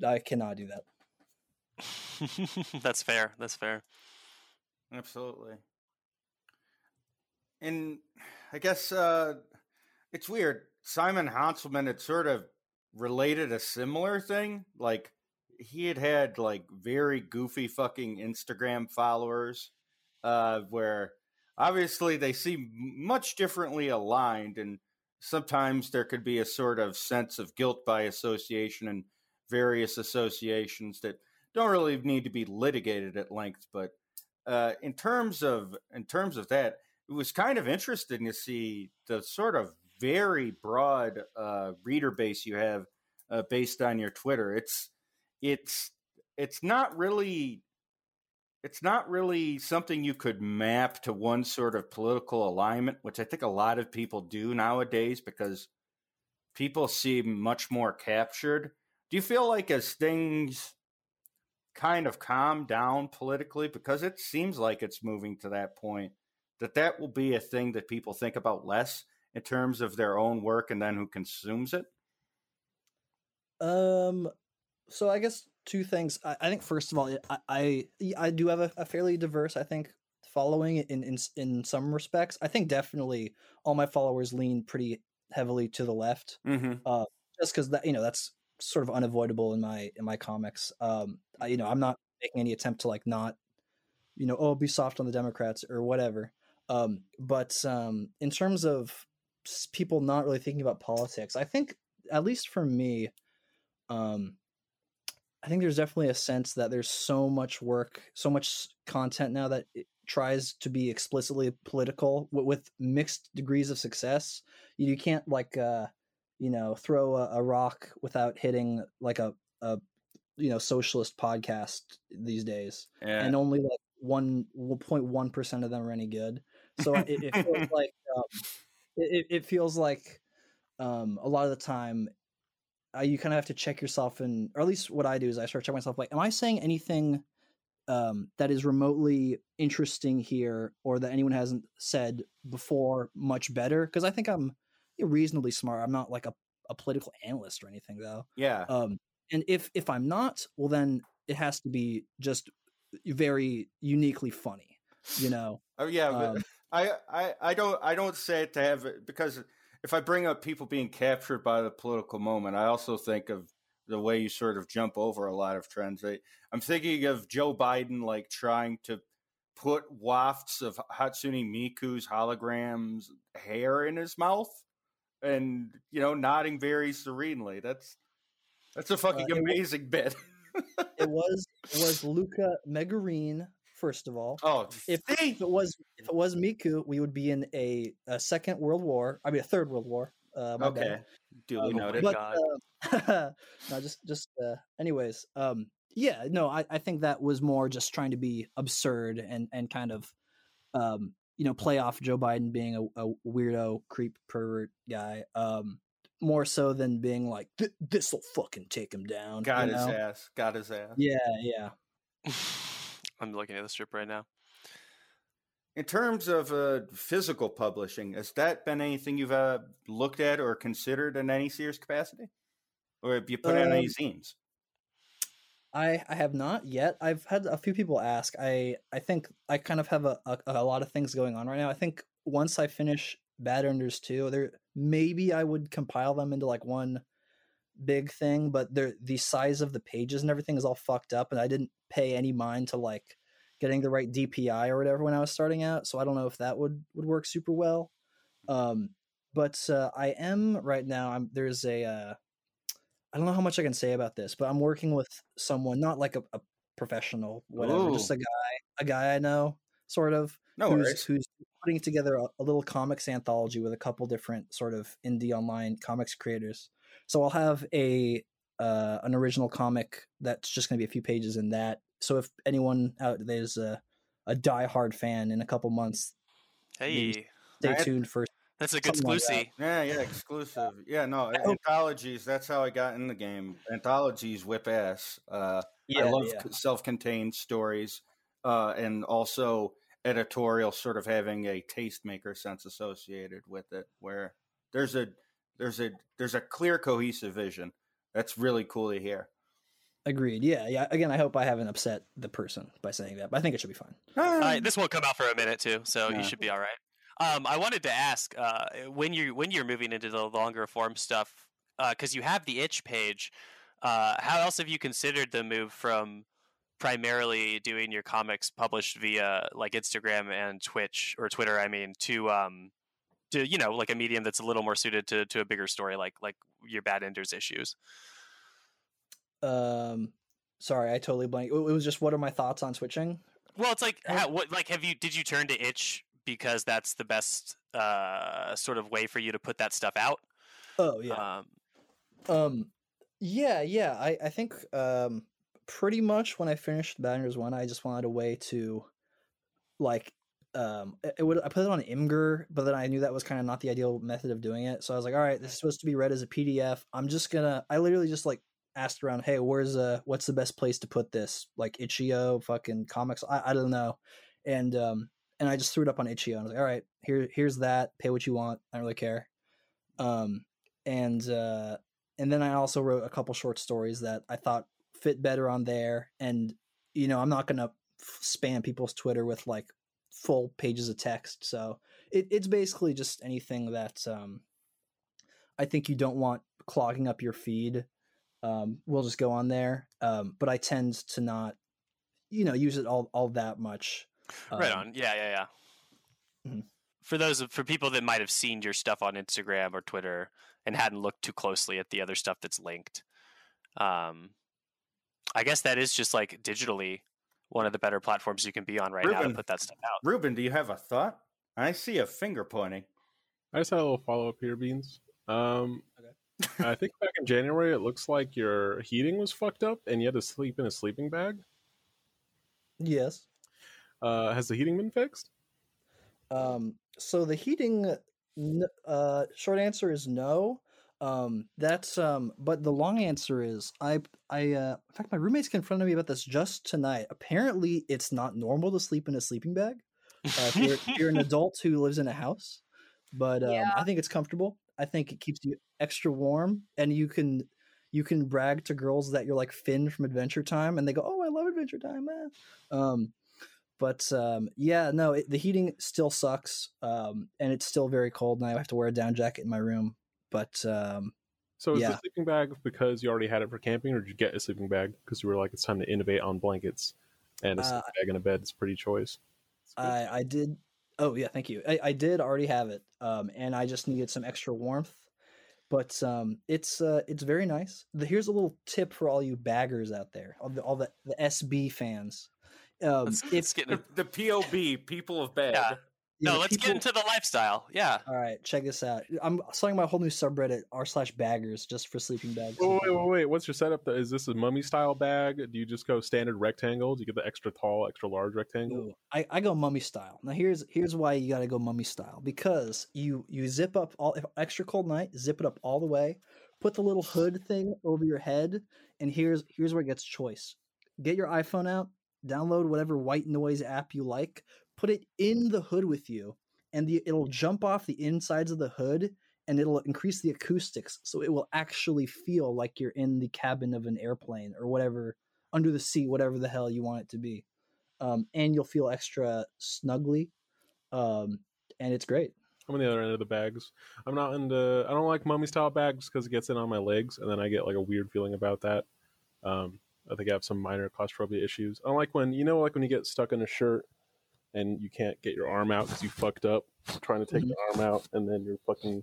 I cannot do that. That's fair. That's fair. Absolutely. And I guess it's weird. Simon Hanselman had sort of related a similar thing. Like he had like very goofy fucking Instagram followers, where obviously they seem much differently aligned, and sometimes there could be a sort of sense of guilt by association and various associations that don't really need to be litigated at length. But in terms of that, it was kind of interesting to see the sort of very broad reader base you have based on your Twitter. It's not really something you could map to one sort of political alignment, which I think a lot of people do nowadays because people seem much more captured. Do you feel like as things kind of calm down politically, because it seems like it's moving to that point, that will be a thing that people think about less in terms of their own work and then who consumes it? So I guess two things. I think first of all, I do have a fairly diverse, I think, following in some respects. I think definitely all my followers lean pretty heavily to the left, mm-hmm. Just because that, you know, that's sort of unavoidable in my comics. I'm not making any attempt to like not, you know, be soft on the Democrats or whatever. But in terms of people not really thinking about politics, I think, at least for me, I think there's definitely a sense that there's so much work, so much content now that it tries to be explicitly political with mixed degrees of success. You can't like, throw a rock without hitting like a socialist podcast these days, yeah. And only like 1.1% of them are any good. So it feels like It feels like a lot of the time you kind of have to check yourself, and or at least what I do is I start checking myself, like, am I saying anything that is remotely interesting here, or that anyone hasn't said before much better? Because I think I'm reasonably smart. I'm not like a political analyst or anything, though. Yeah. And if I'm not, well, then it has to be just very uniquely funny, you know? Oh yeah. But I don't say it to have it, because if I bring up people being captured by the political moment, I also think of the way you sort of jump over a lot of trends. I'm thinking of Joe Biden, like, trying to put wafts of Hatsune Miku's hologram's hair in his mouth and, you know, nodding very serenely. That's a fucking amazing bit. it was Luca Megarine, first of all. Oh, if it was Miku, we would be in a second world war. I mean, a third world war. Okay. Duly noted. But, no, just anyways. Yeah, no, I think that was more just trying to be absurd and kind of, you know, play off Joe Biden being a weirdo, creep, pervert guy, more so than being like, this'll fucking take him down. Got his ass. Yeah. I'm looking at the strip right now. In terms of physical publishing, has that been anything you've looked at or considered in any serious capacity? Or have you put out any zines? I have not yet. I've had a few people ask. I think I kind of have a lot of things going on right now. I think once I finish Bad Enders 2, maybe I would compile them into like one big thing, but the size of the pages and everything is all fucked up, and I didn't pay any mind to like getting the right DPI or whatever when I was starting out, so I don't know if that would work super well. But I am right now. There's a. I don't know how much I can say about this, but I'm working with someone, not like a professional, whatever, just a guy I know, sort of, who's putting together a little comics anthology with a couple different sort of indie online comics creators. So I'll have an original comic that's just going to be a few pages in that. So if anyone out there's a diehard fan in a couple months, hey, stay tuned for. That's a good exclusive. Like that. Yeah, exclusive. Yeah, no, anthologies, that's how I got in the game. Anthologies whip ass. I love self-contained stories and also editorial sort of having a tastemaker sense associated with it, where there's a clear, cohesive vision. That's really cool to hear. Agreed. Yeah. Again, I hope I haven't upset the person by saying that, but I think it should be fine. All right. This won't come out for a minute, too, so you should be all right. I wanted to ask when you're moving into the longer form stuff, because you have the itch page. How else have you considered the move from primarily doing your comics published via like Instagram and Twitch or Twitter? I mean, to you know, like a medium that's a little more suited to a bigger story, like your Bad Enders issues. Sorry, I totally blanked. It was just, what are my thoughts on switching? Well, it's like did you turn to itch? Because that's the best sort of way for you to put that stuff out. Oh yeah. I think pretty much when I finished Bad Enders 1, I just wanted a way to like I put it on Imgur, but then I knew that was kind of not the ideal method of doing it. So I was like, all right, this is supposed to be read as a PDF. I literally just like asked around, hey, what's the best place to put this? Like Itch.io, fucking comics, I don't know. And I just threw it up on Itch.io and I was like, all right, here's that, pay what you want. I don't really care. And then I also wrote a couple short stories that I thought fit better on there. And, you know, I'm not going to spam people's Twitter with like full pages of text. So it's basically just anything that I think you don't want clogging up your feed. We'll just go on there. But I tend to not, you know, use it all that much. Right on. Yeah. Mm-hmm. For people that might have seen your stuff on Instagram or Twitter and hadn't looked too closely at the other stuff that's linked, I guess that is just like digitally one of the better platforms you can be on right now to put that stuff out. Ruben, do you have a thought? I see a finger pointing. I just had a little follow up here, Beans. Okay. I think back in January, it looks like your heating was fucked up and you had to sleep in a sleeping bag. Yes. Has the heating been fixed? So the heating Short answer is no. But the long answer is I in fact, my roommates confronted me about this just tonight. Apparently it's not normal to sleep in a sleeping bag. If you're an adult who lives in a house, but, I think it's comfortable. I think it keeps you extra warm, and you can brag to girls that you're like Finn from Adventure Time, and they go, "Oh, I love Adventure Time." Man. The heating still sucks. And it's still very cold, and I have to wear a down jacket in my room. But so is the sleeping bag because you already had it for camping, or did you get a sleeping bag because you were like, it's time to innovate on blankets? And a sleeping bag and a bed is pretty choice. I did. Oh yeah, thank you. I did already have it, and I just needed some extra warmth. But it's very nice. Here's a little tip for all you baggers out there, all the SB fans. Let's get the POB, people of bed. Yeah. Let's get into the lifestyle. Yeah. All right, check this out. I'm starting my whole new subreddit, r/baggers, just for sleeping bags. Wait. What's your setup? Is this a mummy style bag? Do you just go standard rectangle? Do you get the extra tall, extra large rectangle? Ooh, I go mummy style. Now here's why you got to go mummy style, because you zip up all, if extra cold night, zip it up all the way, put the little hood thing over your head, and here's where it gets choice. Get your iPhone out, download whatever white noise app you like. Put it in the hood with you, and it'll jump off the insides of the hood, and it'll increase the acoustics, so it will actually feel like you're in the cabin of an airplane or whatever, under the sea, whatever the hell you want it to be. And you'll feel extra snuggly, and it's great. I'm on the other end of the bags. I don't like mummy style bags because it gets in on my legs, and then I get like a weird feeling about that. I think I have some minor claustrophobia issues. I don't like when, when you get stuck in a shirt and you can't get your arm out because you fucked up trying to take the arm out, and then you're fucking...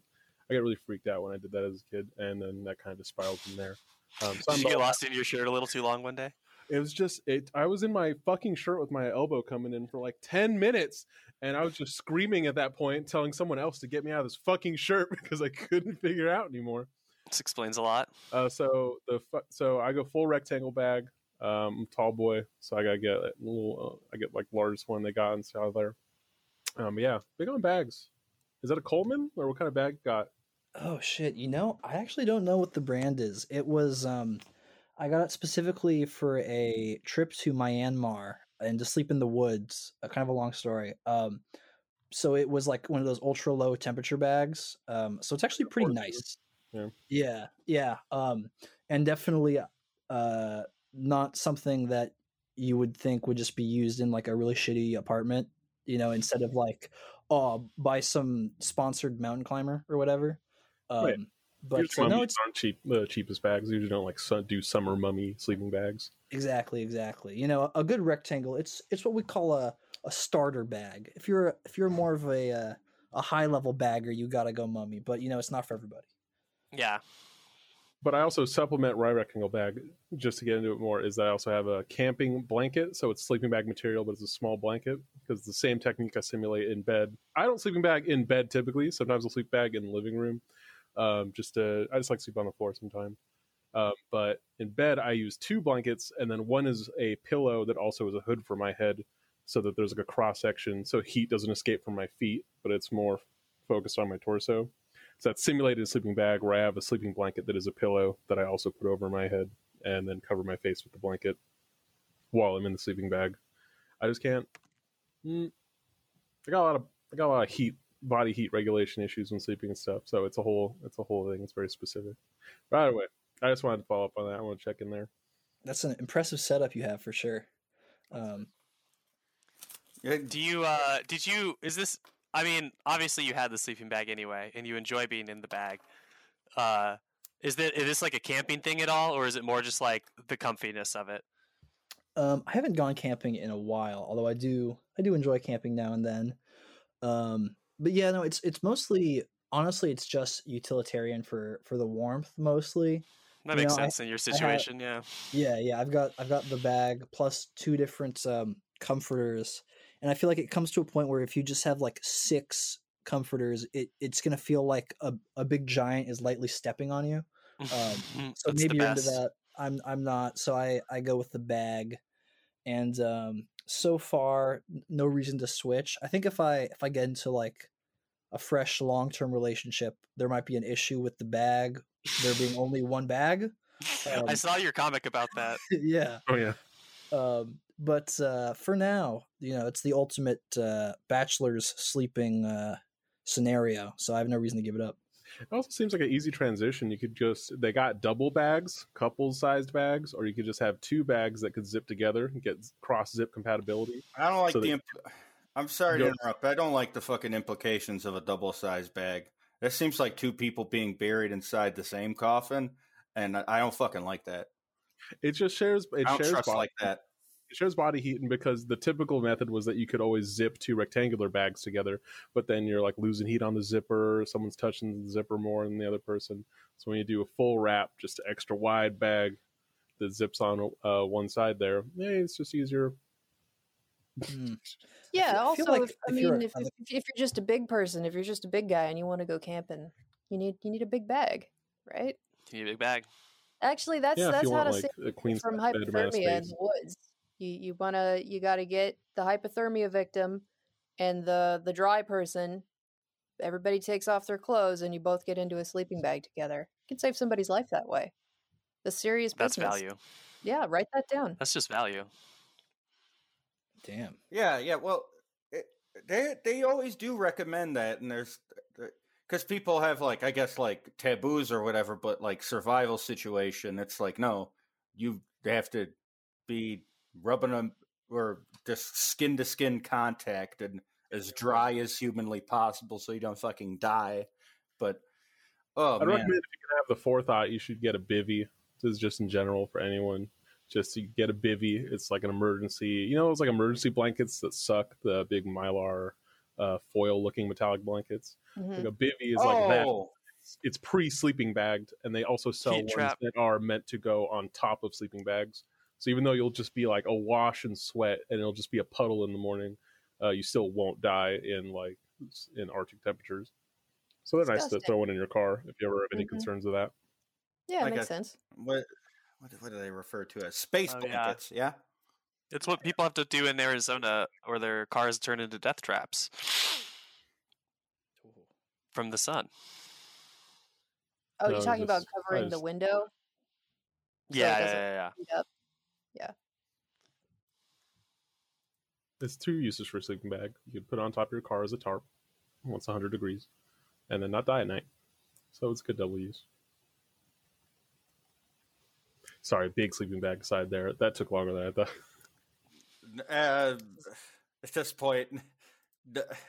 I got really freaked out when I did that as a kid, and then that kind of spiraled from there. So did you get lost in your shirt a little too long one day? It was just... I was in my fucking shirt with my elbow coming in for like 10 minutes, and I was just screaming at that point, telling someone else to get me out of this fucking shirt because I couldn't figure it out anymore. This explains a lot. So I go full rectangle bag. I'm tall boy, so I gotta get a little. I get like largest one they got inside of there. Big on bags. Is that a Coleman, or what kind of bag you got? Oh shit! I actually don't know what the brand is. It was I got it specifically for a trip to Myanmar and to sleep in the woods. Kind of a long story. So it was like one of those ultra low temperature bags. So it's actually pretty nice. Yeah. And definitely. Not something that you would think would just be used in like a really shitty apartment, instead of like, by some sponsored mountain climber or whatever. Right. But it's aren't cheap. The cheapest bags usually don't like do summer mummy sleeping bags. Exactly. A good rectangle. It's what we call a starter bag. If you're more of a high level bagger, you got to go mummy, but it's not for everybody. Yeah. But I also supplement my rectangle bag, just to get into it more, is that I also have a camping blanket. So it's sleeping bag material, but it's a small blanket because the same technique I simulate in bed. I don't sleeping bag in bed typically. Sometimes I'll sleep bag in the living room. I just like to sleep on the floor sometimes. But in bed, I use two blankets, and then one is a pillow that also is a hood for my head so that there's like a cross section. So heat doesn't escape from my feet, but it's more focused on my torso. So that's simulated a sleeping bag where I have a sleeping blanket that is a pillow that I also put over my head and then cover my face with the blanket while I'm in the sleeping bag. I just can't. I got a lot of body heat regulation issues when sleeping and stuff. So it's a whole thing. It's very specific. By the way, I just wanted to follow up on that. I want to check in there. That's an impressive setup you have for sure. Obviously you had the sleeping bag anyway, and you enjoy being in the bag. Is this like a camping thing at all, or is it more just like the comfiness of it? I haven't gone camping in a while, although I do enjoy camping now and then. It's mostly, honestly, it's just utilitarian for the warmth mostly. That makes sense in your situation, Yeah. I've got the bag plus two different comforters. And I feel like it comes to a point where if you just have like six comforters, it's going to feel like a big giant is lightly stepping on you. So maybe you're into that. I'm not. So I go with the bag, and so far, no reason to switch. I think if I get into like a fresh long-term relationship. There might be an issue with the bag, there being only one bag. I saw your comic about that. Yeah. Oh yeah. But for now, you know, it's the ultimate bachelor's sleeping scenario, so I have no reason to give it up. It also seems like an easy transition. You could just, they got double bags, couple sized bags, or you could just have two bags that could zip together and get cross zip compatibility. I don't like I'm sorry to interrupt, but I don't like the fucking implications of a double sized bag. That seems like two people being buried inside the same coffin, and I don't fucking like that. It just shares, it I don't shares trust body, like that. It shares body heat, and because the typical method was that you could always zip two rectangular bags together, but then you're like losing heat on the zipper, someone's touching the zipper more than the other person. So when you do a full wrap, just an extra wide bag that zips on one side there, hey, it's just easier. Yeah, also, like if you're just a big person, if you're just a big guy and you want to go camping, you need a big bag, right? You need a big bag. Actually, that's how to save from hypothermia in the woods. You gotta get the hypothermia victim and the dry person. Everybody takes off their clothes and you both get into a sleeping bag together. You can save somebody's life that way. The serious business. That's value. Yeah, write that down. That's just value. Damn. Yeah. Well, they always do recommend that, and there's because people have like I guess like taboos or whatever, but like survival situation, it's like no, you have to be rubbing them or just skin to skin contact and as dry as humanly possible so you don't fucking die. But recommend if you can have the forethought, you should get a bivy. This is just in general for anyone. Just to get a bivy, it's like an emergency. You know, it's like emergency blankets that suck, the big mylar foil-looking metallic blankets. Mm-hmm. Like a bivy is like that. It's pre-sleeping bagged, and they also sell ones that are meant to go on top of sleeping bags. So even though you'll just be like awash in sweat, and it'll just be a puddle in the morning, you still won't die in Arctic temperatures. So they're nice to throw one in your car if you ever have any concerns with that. Yeah, it makes sense. What do they refer to as space blankets? Yeah. It's what people have to do in Arizona, or their cars turn into death traps from the sun. Oh, you're talking about covering the window? Yeah. There's two uses for a sleeping bag. You can put it on top of your car as a tarp when it's 100 degrees and then not die at night. So it's a good double use. Sorry, big sleeping bag aside there. That took longer than I thought. At this point...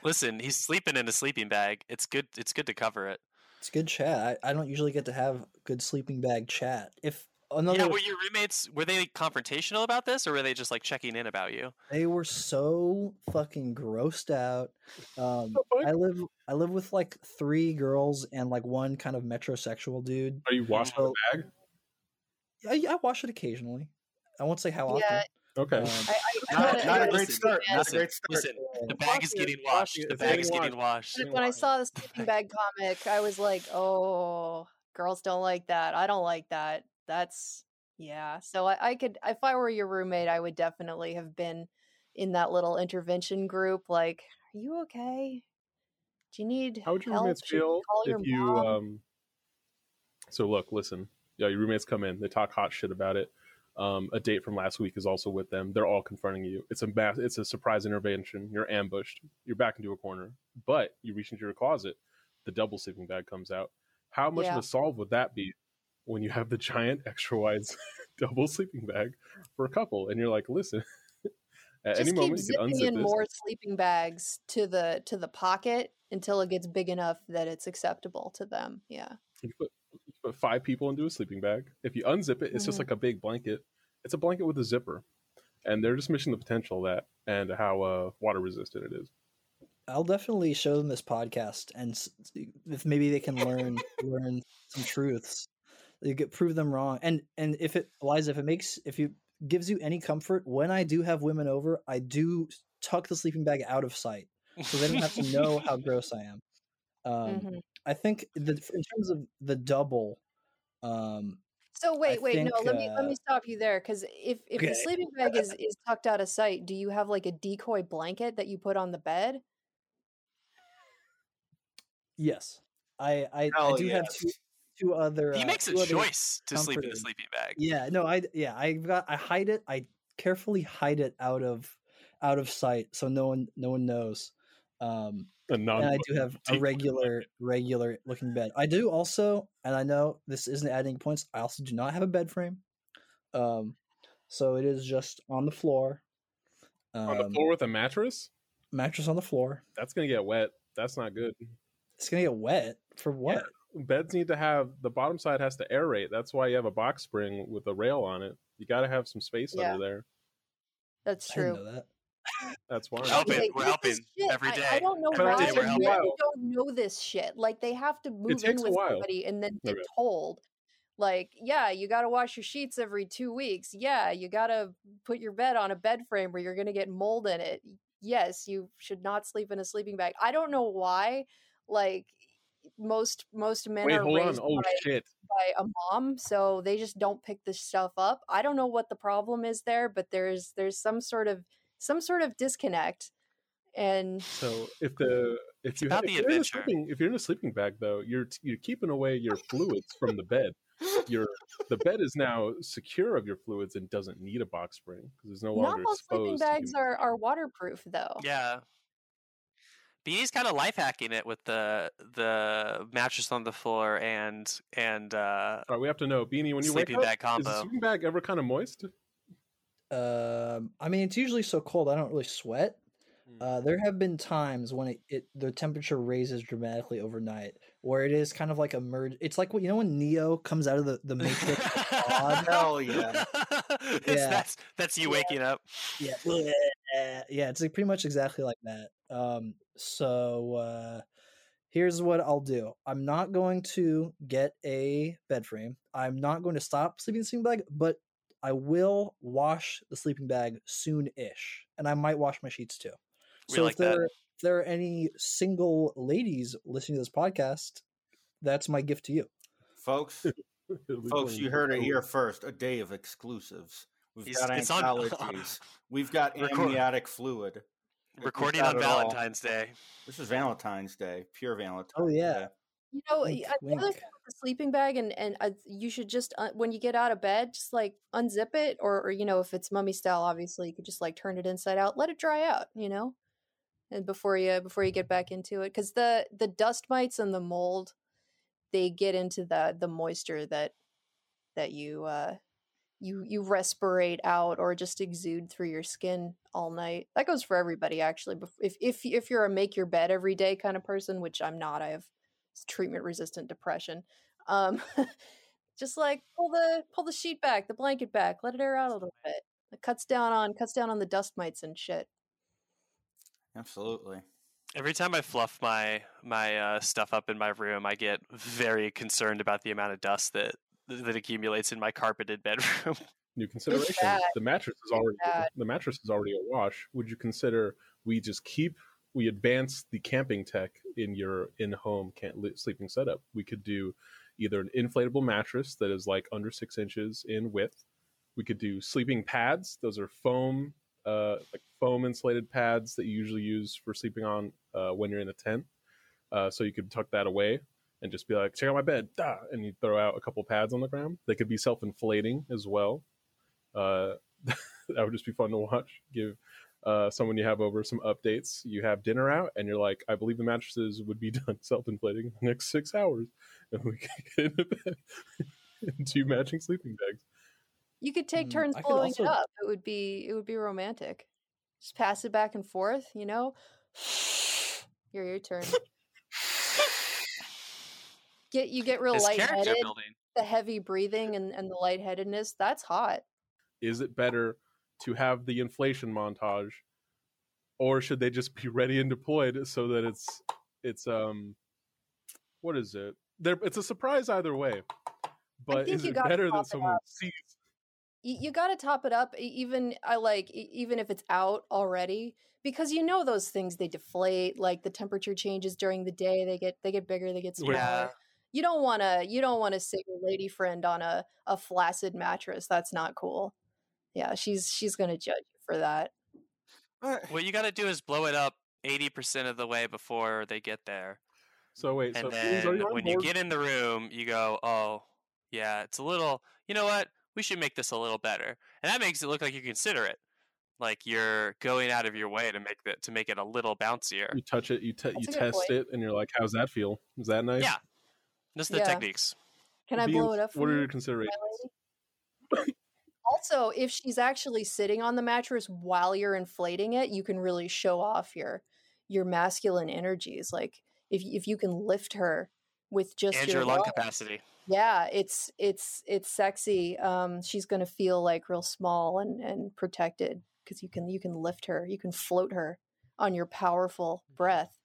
Listen, he's sleeping in a sleeping bag. It's good to cover it. It's good chat. I don't usually get to have good sleeping bag chat. Were your roommates, were they confrontational about this, or were they just like checking in about you? They were so fucking grossed out. I live with like three girls and like one kind of metrosexual dude. Are you washing the bag? I wash it occasionally. I won't say how often. Okay. Not a great start. Listen, the bag is getting washed. When I saw the sleeping bag comic, I was like, oh, girls don't like that. I don't like that. That's, yeah. So I could, if I were your roommate, I would definitely have been in that little intervention group. Like, are you okay? Do you need help? How would your roommates feel if you, so look, listen. Yeah, your roommates come in. They talk hot shit about it. A date from last week is also with them. They're all confronting you. It's a surprise intervention. You're ambushed. You're back into a corner. But you reach into your closet. The double sleeping bag comes out. How much of a solve would that be when you have the giant extra wide double sleeping bag for a couple? And you're like, listen, at any moment you can unzip this. Just keep zipping in more sleeping bags to the pocket until it gets big enough that it's acceptable to them. Yeah. But five people into a sleeping bag. If you unzip it, it's just like a big blanket. It's a blanket with a zipper, and they're just missing the potential of that and how water resistant it is. I'll definitely show them this podcast, and if maybe they can learn some truths. You could prove them wrong, and if it, Eliza, if it gives you any comfort, when I do have women over, I do tuck the sleeping bag out of sight so they don't have to know how gross I am. I think in terms of the double. Let me stop you there, because if the sleeping bag is tucked out of sight, do you have like a decoy blanket that you put on the bed? Yes. I do have two other. He makes a choice to sleep in the sleeping bag. Yeah, no, I hide it. I carefully hide it out of sight, so no one knows. And I do have a regular looking bed. I do also, and I know this isn't adding points, I also do not have a bed frame. So it is just on the floor. On the floor with a mattress? Mattress on the floor. That's going to get wet. That's not good. It's going to get wet? For what? Yeah. Beds need to have, the bottom side has to aerate. That's why you have a box spring with a rail on it. You got to have some space under there. That's true. I didn't know that. That's why we're helping every day. I don't know why they don't know this shit. Like, they have to move in with somebody and then get told, like, yeah, you got to wash your sheets every 2 weeks. Yeah, you got to put your bed on a bed frame where you're going to get mold in it. Yes, you should not sleep in a sleeping bag. I don't know why. Like, most men are raised by a mom, so they just don't pick this stuff up. I don't know what the problem is there, but there's some sort of disconnect. And so if you're in a sleeping bag though, you're keeping away your fluids from the bed. The bed is now secure of your fluids and doesn't need a box spring because there's no longer exposed. Not all sleeping bags are waterproof though. Yeah. Beanie's kind of life hacking it with the mattress on the floor and all right, we have to know, Beanie, when you wake up, is the sleeping bag ever kind of moist? I mean, it's usually so cold I don't really sweat. There have been times when the temperature raises dramatically overnight, where it is kind of like it's like, you know, when Neo comes out of the Matrix. Hell yeah! That's you waking up. Yeah, yeah. It's like pretty much exactly like that. So here's what I'll do. I'm not going to get a bed frame. I'm not going to stop sleeping in the sleeping bag, but I will wash the sleeping bag soon-ish, and I might wash my sheets too. We so like if there are any single ladies listening to this podcast, that's my gift to you. Folks, you heard it here first. A day of exclusives. We've got anthologies. We've got amniotic fluid. Recording on Valentine's Day. This is Valentine's Day. Pure Valentine's Day. Oh, yeah. You know, another thing with the sleeping bag, and you should just, when you get out of bed, just like unzip it, or you know, if it's mummy style, obviously you could just like turn it inside out, let it dry out, you know, and before you get back into it, because the dust mites and the mold, they get into the moisture that you respirate out or just exude through your skin all night. That goes for everybody actually. If you're a make your bed every day kind of person, which I'm not, I have treatment-resistant depression. Just like pull the sheet back, the blanket back, let it air out a little bit. It cuts down on the dust mites and shit. Absolutely. Every time I fluff my stuff up in my room, I get very concerned about the amount of dust that accumulates in my carpeted bedroom. New consideration: the mattress is already awash. Would you consider we advance the camping tech in your in-home sleeping setup? We could do either an inflatable mattress that is like under 6 inches in width. We could do sleeping pads. Those are foam, like foam insulated pads that you usually use for sleeping on when you're in a tent. So you could tuck that away and just be like, check out my bed. Dah! And you throw out a couple pads on the ground. They could be self-inflating as well. That would just be fun to watch. Give someone you have over some updates. You have dinner out and you're like, I believe the mattresses would be done self-inflating in the next 6 hours, and we can get into bed in 2 matching sleeping bags. You could take turns blowing it up. It would be romantic. Just pass it back and forth, you know. You're your turn. You get real lightheaded. The heavy breathing and the lightheadedness, that's hot. Is it better to have the inflation montage, or should they just be ready and deployed so that it's what is it? It's a surprise either way. But is it better that someone sees? You got to top it up, even if it's out already, because you know those things, they deflate. Like the temperature changes during the day, they get bigger, they get smaller. Yeah. You don't want to sit your lady friend on a flaccid mattress. That's not cool. Yeah, she's going to judge you for that. What you got to do is blow it up 80% of the way before they get there. So wait, and so then when you get in the room, you go, oh, yeah, it's a little, you know what? We should make this a little better. And that makes it look like you consider it. Like you're going out of your way to make that, to make it a little bouncier. You touch it, you test it, and you're like, how's that feel? Is that nice? Yeah. Just the techniques. Can I blow it up for you? What are your considerations? Also, if she's actually sitting on the mattress while you're inflating it, you can really show off your masculine energies. Like if you can lift her with just and your lung capacity. Yeah, it's sexy. She's going to feel like real small and protected because you can lift her, you can float her on your powerful breath.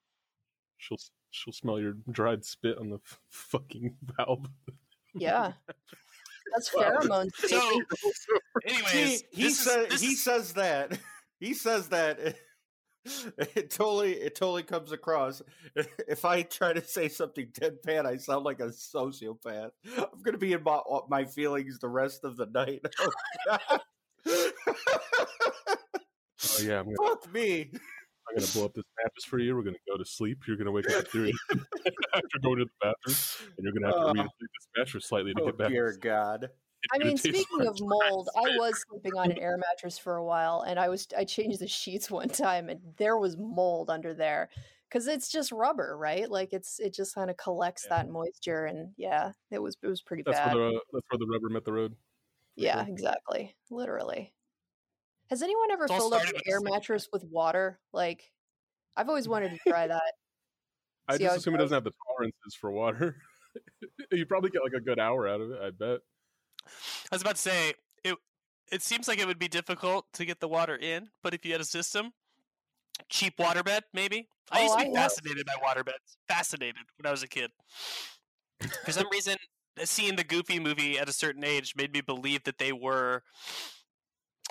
She'll smell your dried spit on the fucking valve. Yeah, that's pheromones. So, anyways, he says that. It totally comes across. If I try to say something deadpan, I sound like a sociopath. I'm going to be in my feelings the rest of the night. Oh yeah, fuck me. I'm going to blow up this mattress for you. We're going to go to sleep. You're going to wake up at 3 after going to the bathroom, and you're going to have to read this mattress slightly to get back. Dear God. I mean, speaking of mold, I was sleeping on an air mattress for a while, and I changed the sheets one time, and there was mold under there because it's just rubber, right? Like it just kind of collects that moisture, and it was pretty bad. That's where the rubber met the road. Yeah, sure. Exactly. Literally. Has anyone ever filled up an air mattress with water? Like, I've always wanted to try that. I just assume it doesn't have the tolerances for water. You probably get like a good hour out of it, I bet. I was about to say, it seems like it would be difficult to get the water in, but if you had a system, cheap waterbed, maybe. I used to be fascinated by waterbeds. Fascinated when I was a kid. For some reason, seeing the Goofy movie at a certain age made me believe that they were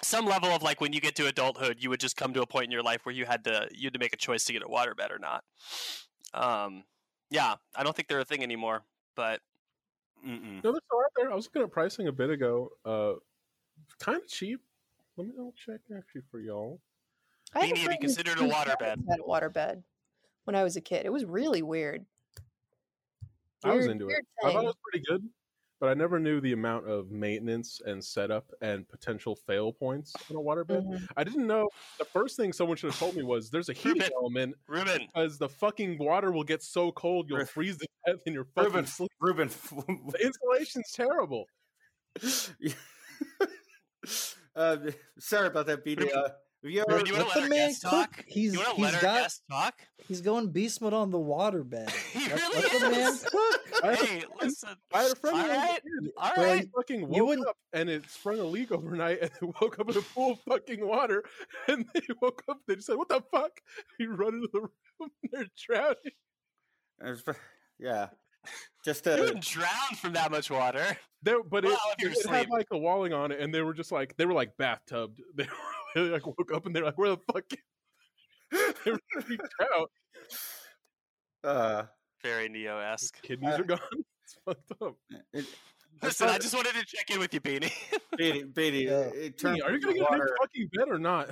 some level of, like, when you get to adulthood, you would just come to a point in your life where you had to make a choice to get a waterbed or not. Yeah, I don't think they're a thing anymore, but... Mm-mm. No, they're still out there. I was looking at pricing a bit ago. Kind of cheap. Let me check actually for y'all. Beanie, have you considered a waterbed? I had a waterbed when I was a kid. It was really weird. I was into it. Thing. I thought it was pretty good, but I never knew the amount of maintenance and setup and potential fail points on a waterbed. Mm-hmm. I didn't know. The first thing someone should have told me was there's a heat element because the fucking water will get so cold you'll freeze to death in your fucking sleep. The installation's terrible. Sorry about that, BD. You want to let our guest talk? He's going beast mode on the waterbed. He really is. The man cook. Hey, listen. I had a friend who fucking woke up and it sprung a leak overnight and they woke up in a pool of fucking water and they woke up and they just said, what the fuck? You run into the room and they're drowning. Yeah. You wouldn't drown from that much water. But it had like a walling on it and they were just like, they were like bathtubbed. They like woke up and they're like, where the fuck? They were freaked out. Very Neo-esque. Kidneys are gone. It's fucked up. Listen, I just wanted to check in with you, Beanie. Beanie, are you going to get a new fucking bed or not?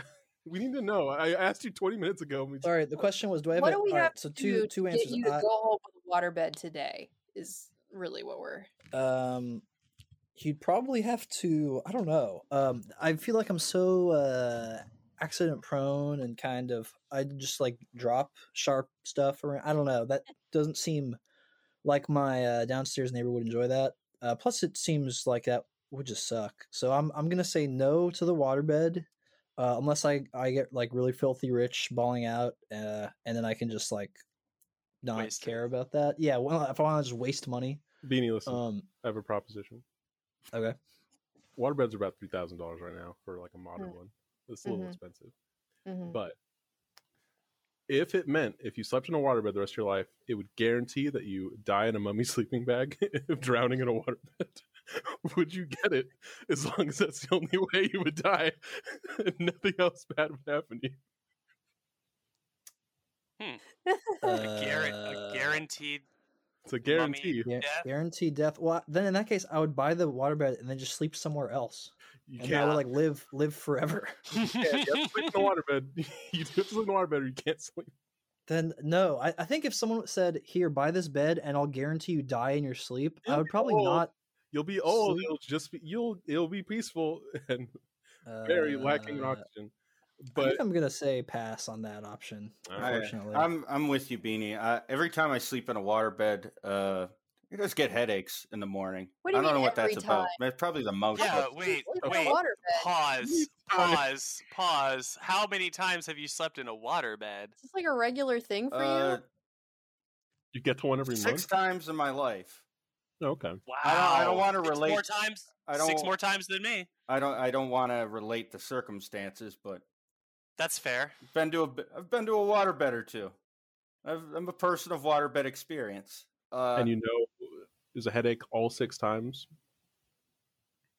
We need to know. I asked you 20 minutes ago. All right, the question was, do we have two answers? You go home with a waterbed today is really what we're... You'd probably have to, I don't know. I feel like I'm so accident prone and kind of, I just like drop sharp stuff around. I don't know. That doesn't seem like my downstairs neighbor would enjoy that. Plus it seems like that would just suck. So I'm going to say no to the waterbed unless I get like really filthy rich bawling out and then I can just like not care about that. Yeah. Well, if I want to just waste money. Beanie, listen, I have a proposition. Okay, waterbeds are about $3,000 right now for like a modern one. It's a little expensive, but if it meant if you slept in a waterbed the rest of your life, it would guarantee that you die in a mummy sleeping bag if drowning in a waterbed. Would you get it? As long as that's the only way you would die, and nothing else bad would happen to you. A guaranteed. It's a guarantee. Guaranteed death. Well, then in that case, I would buy the waterbed and then just sleep somewhere else. I would like live forever. You have to sleep in the waterbed. You have to sleep in the waterbed or you can't sleep. Then no, I think if someone said, "Here, buy this bed, and I'll guarantee you die in your sleep," I would probably not. You'll be old. Sleep. It'll just be you'll. It'll be peaceful and very lacking in oxygen. But I think I'm gonna say pass on that option. Unfortunately, right. I'm with you, Beanie. Every time I sleep in a waterbed, I just get headaches in the morning. I don't know what that's about. That's probably the most. Yeah, wait. Pause. How many times have you slept in a waterbed? Is this like a regular thing for you? You get to one every month? 6 times in my life. Okay. Wow. I don't want to relate. 6 more times. 6 more times than me. I don't want to relate the circumstances, but that's fair. I've been to a waterbed or two. I'm a person of waterbed experience. And is a headache all 6 times?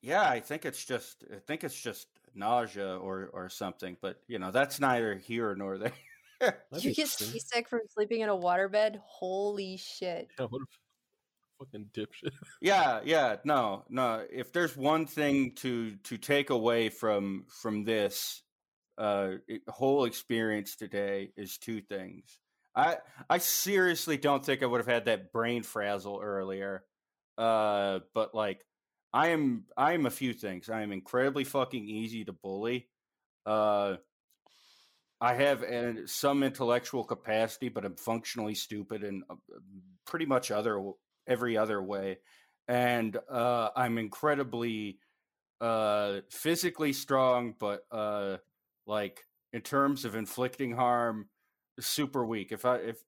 Yeah, I think it's just nausea or something, but that's neither here nor there. You get seasick from sleeping in a waterbed? Holy shit! Yeah, what a fucking dipshit. Yeah, no. If there's one thing to take away from this whole experience today is 2 things. I seriously don't think I would have had that brain frazzle earlier. But I am a few things. I am incredibly fucking easy to bully. I have some intellectual capacity, but I'm functionally stupid in pretty much every other way. And I'm incredibly physically strong, but in terms of inflicting harm, super weak. If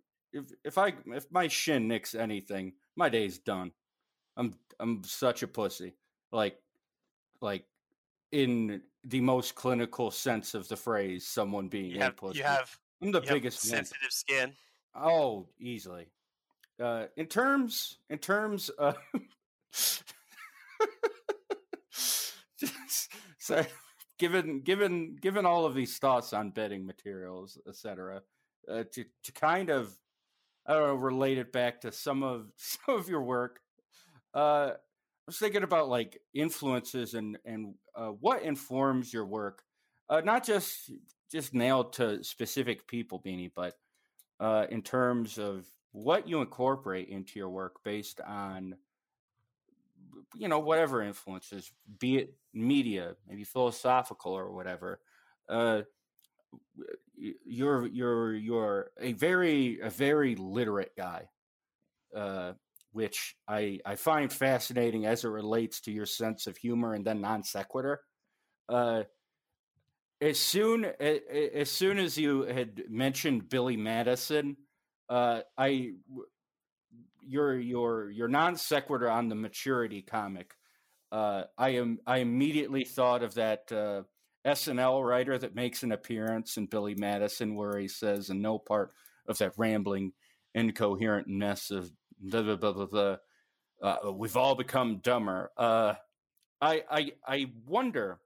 my shin nicks anything, my day's done. I'm such a pussy. Like in the most clinical sense of the phrase, someone being a pussy. I'm the biggest sensitive skin. Oh, easily. In terms of so given all of these thoughts on bedding materials, etc. To kind of relate it back to some of your work, I was thinking about influences and what informs your work, not just nailed to specific people, Beanie, but in terms of what you incorporate into your work based on whatever influences, be it media, maybe philosophical or whatever. You're a very literate guy, which I find fascinating as it relates to your sense of humor and then non sequitur. As soon as you had mentioned Billy Madison, your non sequitur on the maturity comic, I immediately thought of that. SNL writer that makes an appearance in Billy Madison where he says, "And no part of that rambling, incoherent mess of blah, blah, blah, blah, blah. We've all become dumber." I wonder,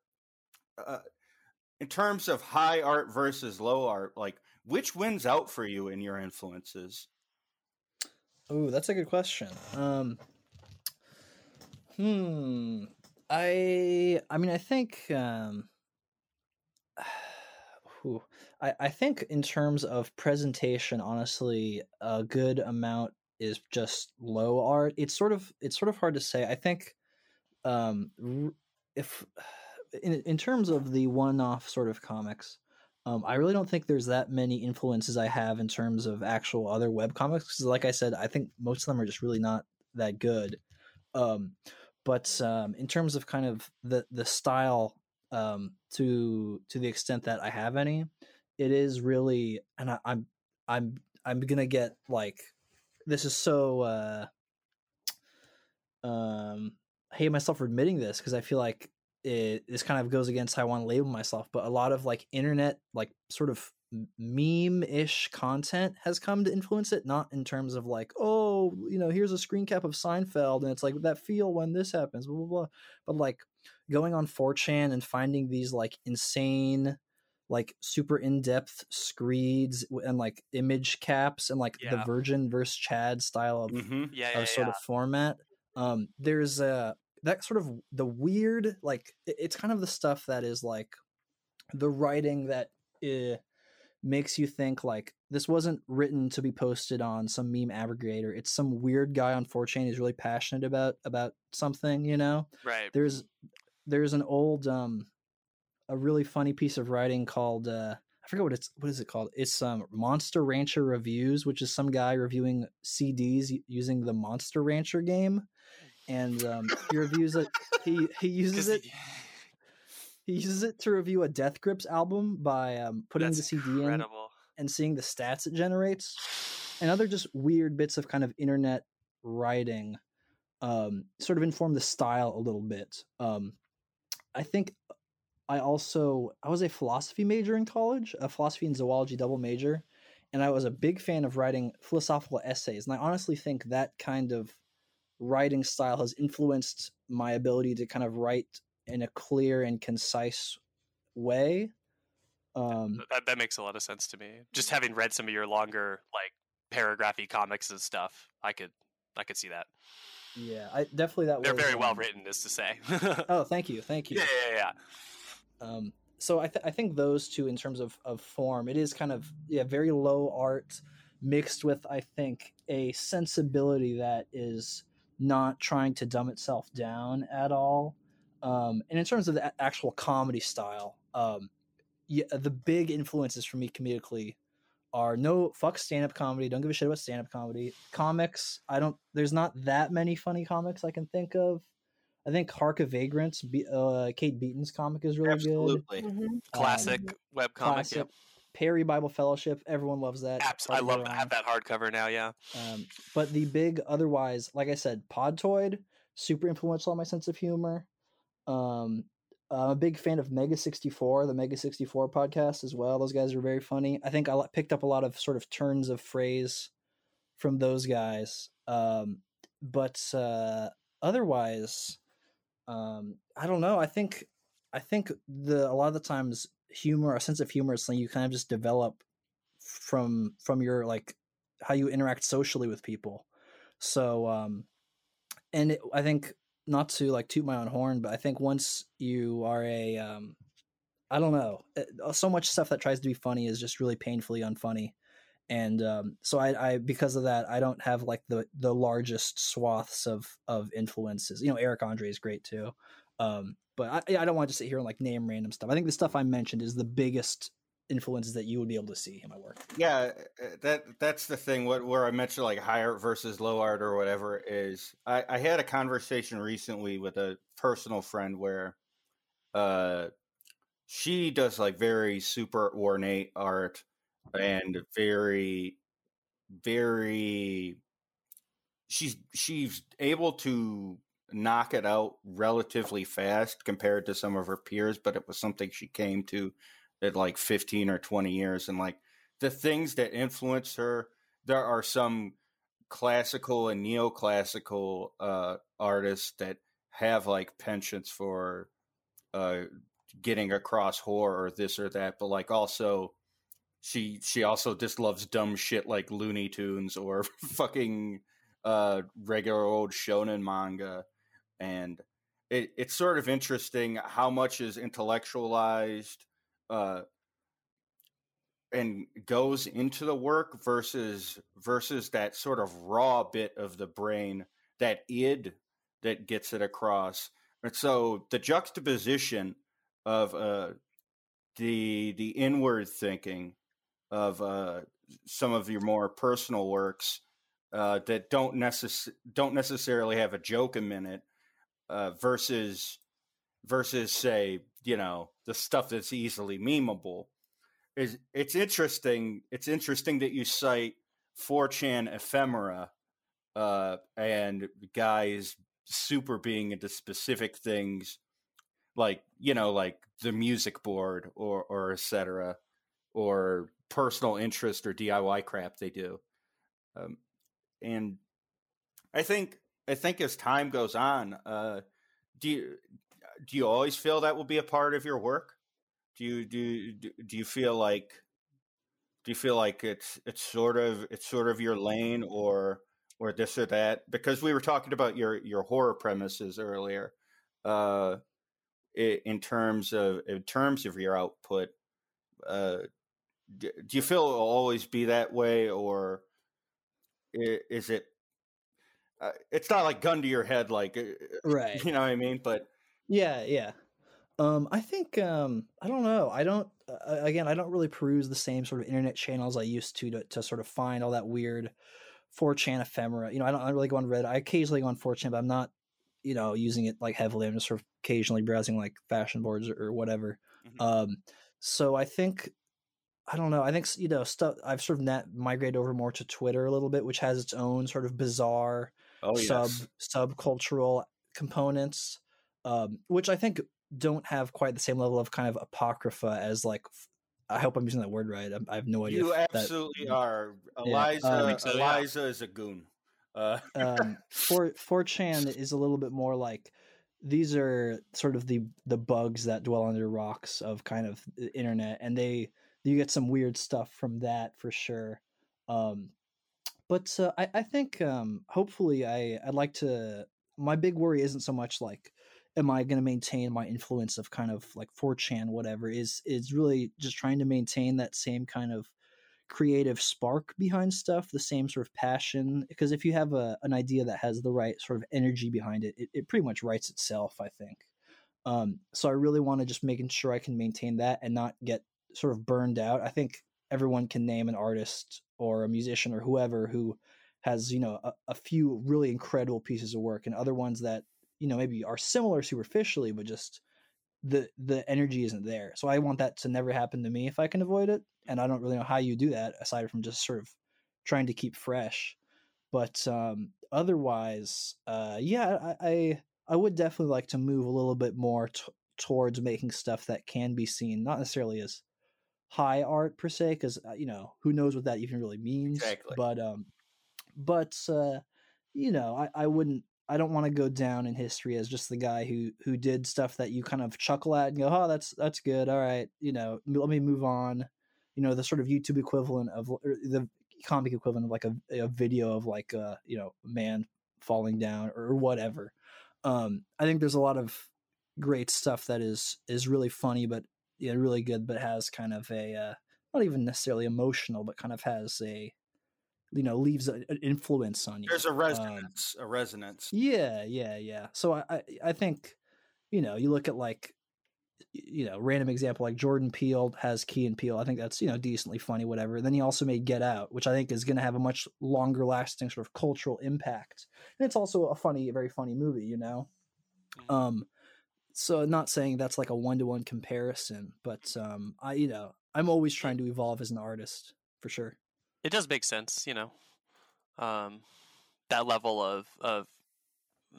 in terms of high art versus low art, which wins out for you in your influences? Oh, that's a good question. I think in terms of presentation, honestly, a good amount is just low art. It's sort of hard to say. I think if in terms of the one-off sort of comics, I really don't think there's that many influences I have in terms of actual other web comics. Because like I said, I think most of them are just really not that good. But in terms of kind of the style, to the extent that I have any, it is really, and I'm gonna get this is so I hate myself for admitting this because I feel like this kind of goes against how I want to label myself, but a lot of internet sort of meme-ish content has come to influence it, not in terms of here's a screen cap of Seinfeld and it's that feel when this happens, blah blah blah, but going on 4chan and finding these insane, super in-depth screeds and image caps and the Virgin versus Chad style of sort of format. There's that sort of the weird, it's kind of the stuff that is the writing that makes you think like this wasn't written to be posted on some meme aggregator. It's some weird guy on 4chan who's really passionate about something, you know? Right. There's an old a really funny piece of writing called I forget what is it called? It's Monster Rancher Reviews, which is some guy reviewing CDs using the Monster Rancher game, and he reviews it. He uses it to review a Death Grips album by putting the CD incredible. In and seeing the stats it generates, and other just weird bits of kind of internet writing, sort of inform the style a little bit. I think. I was a philosophy major in college, a philosophy and zoology double major, and I was a big fan of writing philosophical essays. And I honestly think that kind of writing style has influenced my ability to kind of write in a clear and concise way. That makes a lot of sense to me. Just having read some of your longer, like, paragraphy comics and stuff, I could see that. Yeah, they're very well written, is to say. Oh, thank you. Yeah. So I think those two, in terms of form, it is kind of very low art mixed with, I think, a sensibility that is not trying to dumb itself down at all. And in terms of the actual comedy style, the big influences for me comedically are fuck stand-up comedy. Don't give a shit about stand-up comedy. Comics, there's not that many funny comics I can think of. I think Harka Vagrants, Kate Beaton's comic, is really good. Absolutely. Mm-hmm. Classic web comic. Yep. Perry Bible Fellowship. Everyone loves that. Absolutely. I love to have that hardcover now, yeah. But the big otherwise, like I said, Podtoid, super influential on my sense of humor. I'm a big fan of Mega64, the Mega64 podcast as well. Those guys are very funny. I think I picked up a lot of sort of turns of phrase from those guys. But otherwise... I don't know. I think a lot of the times humor, a sense of humor, is something you kind of just develop from your, like, how you interact socially with people. So, I think, not to like toot my own horn, but I think once you are so much stuff that tries to be funny is just really painfully unfunny. And so I because of that, I don't have like the largest swaths of influences. You know, Eric Andre is great too, but I don't want to sit here and like name random stuff. I think the stuff I mentioned is the biggest influences that you would be able to see in my work. Yeah, that's the thing. Where I mentioned like high art versus low art or whatever is, I had a conversation recently with a personal friend where she does like very super ornate art. And very, very, she's able to knock it out relatively fast compared to some of her peers, but it was something she came to at like 15 or 20 years. And like the things that influence her, there are some classical and neoclassical artists that have like penchants for getting across horror or this or that, but like also... She also just loves dumb shit like Looney Tunes or fucking regular old shonen manga. And it's sort of interesting how much is intellectualized and goes into the work versus that sort of raw bit of the brain, that id that gets it across. And so the juxtaposition of the inward thinking of some of your more personal works that don't necessarily have a joke a minute versus say, you know, the stuff that's easily memeable. It's interesting that you cite 4chan ephemera and guys super being into specific things like, you know, like the music board or et cetera, or personal interest or DIY crap they do. And I think as time goes on, do you always feel that will be a part of your work? Do you feel like it's sort of your lane or this or that? Because we were talking about your horror premises earlier, in terms of your output, do you feel it will always be that way, or is it? It's not like gun to your head, like, right? You know what I mean? But yeah, yeah. I think I don't know. I don't. Again, I don't really peruse the same sort of internet channels I used to sort of find all that weird 4chan ephemera. You know, I don't really go on Reddit. I occasionally go on 4chan, but I'm not, you know, using it like heavily. I'm just sort of occasionally browsing like fashion boards or whatever. Mm-hmm. So I think, I don't know. I think, you know, stuff I've sort of migrated over more to Twitter a little bit, which has its own sort of bizarre subcultural components, which I think don't have quite the same level of kind of apocrypha as, like, I hope I'm using that word right. I have no idea. You absolutely are. Eliza is a goon. 4chan is a little bit more like, these are sort of the bugs that dwell under rocks of kind of the internet, and you get some weird stuff from that for sure. But I think hopefully I'd like to. My big worry isn't so much like, am I going to maintain my influence of kind of like 4chan, whatever, is really just trying to maintain that same kind of creative spark behind stuff, the same sort of passion. Because if you have an idea that has the right sort of energy behind it, it pretty much writes itself, I think. So I really want to just making sure I can maintain that and not get sort of burned out. I think everyone can name an artist or a musician or whoever who has, you know, a few really incredible pieces of work, and other ones that, you know, maybe are similar superficially, but just the energy isn't there. So I want that to never happen to me if I can avoid it. And I don't really know how you do that aside from just sort of trying to keep fresh. But otherwise, yeah, I would definitely like to move a little bit more towards making stuff that can be seen, not necessarily as high art per se, because, you know, who knows what that even really means. Exactly. But you know, I don't want to go down in history as just the guy who did stuff that you kind of chuckle at and go, oh, that's good. All right. You know, let me move on. You know, the sort of YouTube equivalent of, or the comic equivalent of like a video of like, you know, a man falling down or whatever. I think there's a lot of great stuff that is really funny, but yeah, really good, but has kind of a, not even necessarily emotional, but kind of has a, you know, leaves an influence on you. There's a resonance, Yeah. So I think, you know, you look at like, you know, random example, like Jordan Peele has Key and Peele. I think that's, you know, decently funny, whatever. And then he also made Get Out, which I think is going to have a much longer lasting sort of cultural impact. And it's also a funny, very funny movie, you know? Mm-hmm. So not saying that's like a one-to-one comparison, but you know, I'm always trying to evolve as an artist for sure. It does make sense, you know, that level of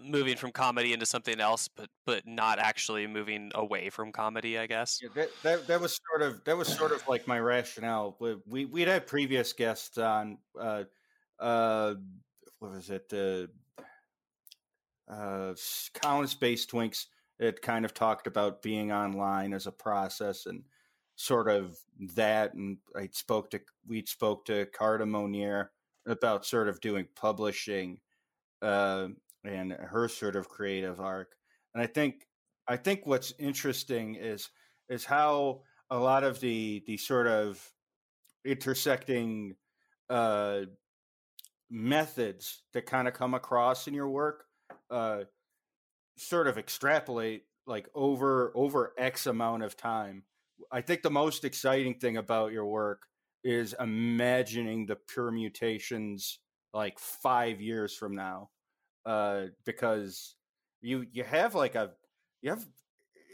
moving from comedy into something else, but not actually moving away from comedy, I guess. Yeah, that was sort of like my rationale. We'd had previous guests on, what was it? Collins Based Twinks. It kind of talked about being online as a process and sort of that, and we spoke to Carta Monier about sort of doing publishing and her sort of creative arc. And I think what's interesting is how a lot of the sort of intersecting methods that kind of come across in your work sort of extrapolate like over X amount of time. I think the most exciting thing about your work is imagining the permutations like 5 years from now, because you have like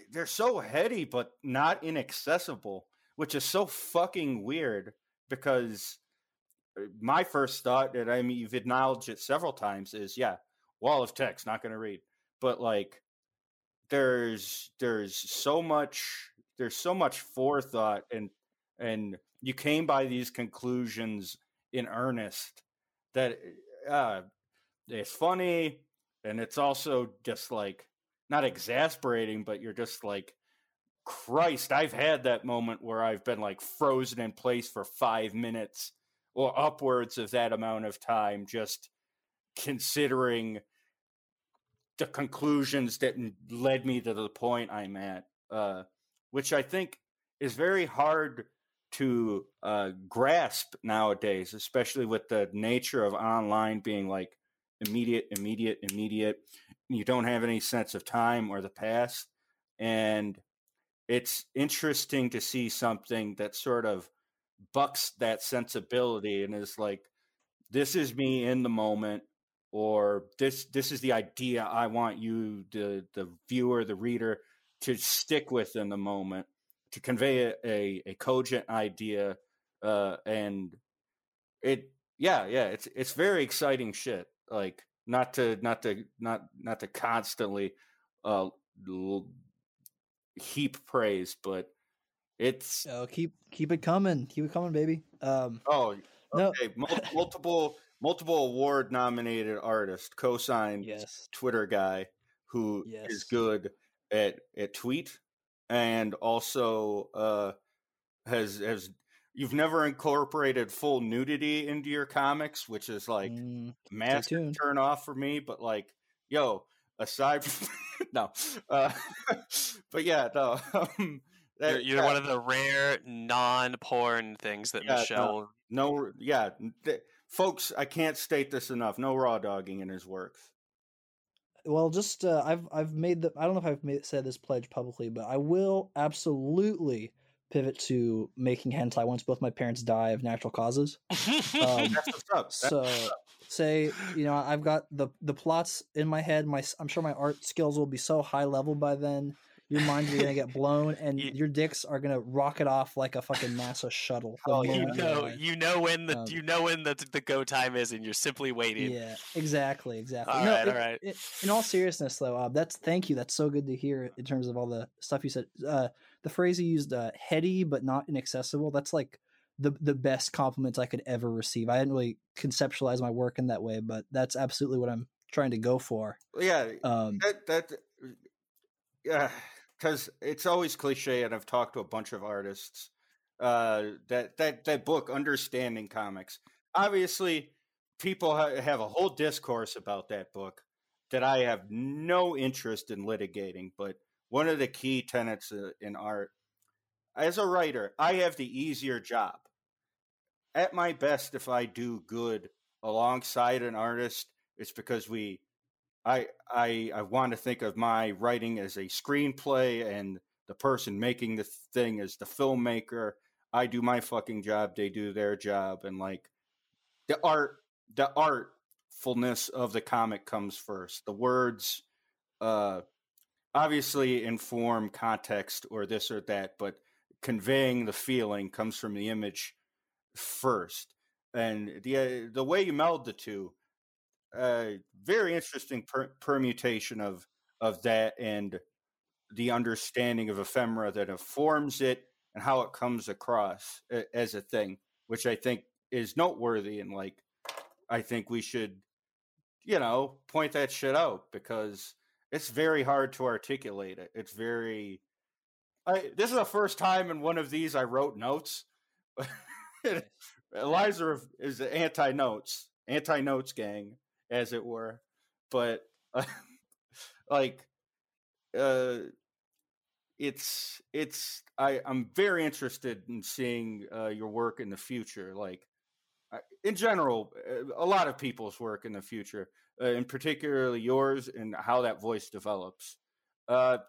they're so heady but not inaccessible, which is so fucking weird. Because my first thought, and I mean you've acknowledged it several times, is wall of text, not going to read. But like there's so much forethought, and you came by these conclusions in earnest that it's funny, and it's also just like not exasperating, but you're just like, Christ, I've had that moment where I've been like frozen in place for 5 minutes or upwards of that amount of time, just considering the conclusions that led me to the point I'm at. Which I think is very hard to grasp nowadays, especially with the nature of online being like immediate. You don't have any sense of time or the past. And it's interesting to see something that sort of bucks that sensibility and is like, this is me in the moment, or this is the idea I want you, the viewer, the reader, to stick with in the moment, to convey a cogent idea. It's very exciting shit. Like not to constantly heap praise, but it's keep it coming, baby. Multiple award nominated artist, co-signed Twitter guy who is good at tweet, and also has you've never incorporated full nudity into your comics, which is like massive turn off for me. But like, yo, aside from you're one of the rare non-porn things that Michelle. Folks, I can't state this enough. No raw dogging in his works. Well, just I've made the. I don't know if I've said this pledge publicly, but I will absolutely pivot to making hentai once both my parents die of natural causes. Say, you know, I've got the plots in my head. I'm sure my art skills will be so high level by then. Your minds are going to get blown, and your dicks are going to rocket off like a fucking NASA shuttle. You know when the go time is, and you're simply waiting. Yeah, exactly. All right. In all seriousness, though, thank you. That's so good to hear in terms of all the stuff you said. The phrase you used, heady but not inaccessible, that's like the best compliments I could ever receive. I didn't really conceptualize my work in that way, but that's absolutely what I'm trying to go for. Yeah, because it's always cliche, and I've talked to a bunch of artists that book Understanding Comics. Obviously, people have a whole discourse about that book that I have no interest in litigating, but one of the key tenets in art, as a writer, I have the easier job. At my best, if I do good alongside an artist, it's because I want to think of my writing as a screenplay, and the person making the thing is the filmmaker. I do my fucking job, they do their job, and like the artfulness of the comic comes first. The words obviously inform context or this or that, but conveying the feeling comes from the image first. And the way you meld the two, very interesting permutation of that, and the understanding of ephemera that informs it and how it comes across as a thing, which I think is noteworthy. And like, I think we should, you know, point that shit out, because it's very hard to articulate it. It's very, this is the first time in one of these I wrote notes. Eliza is the anti-notes gang, as it were, but I'm very interested in seeing your work in the future. Like, in general, a lot of people's work in the future, and particularly yours, and how that voice develops. Are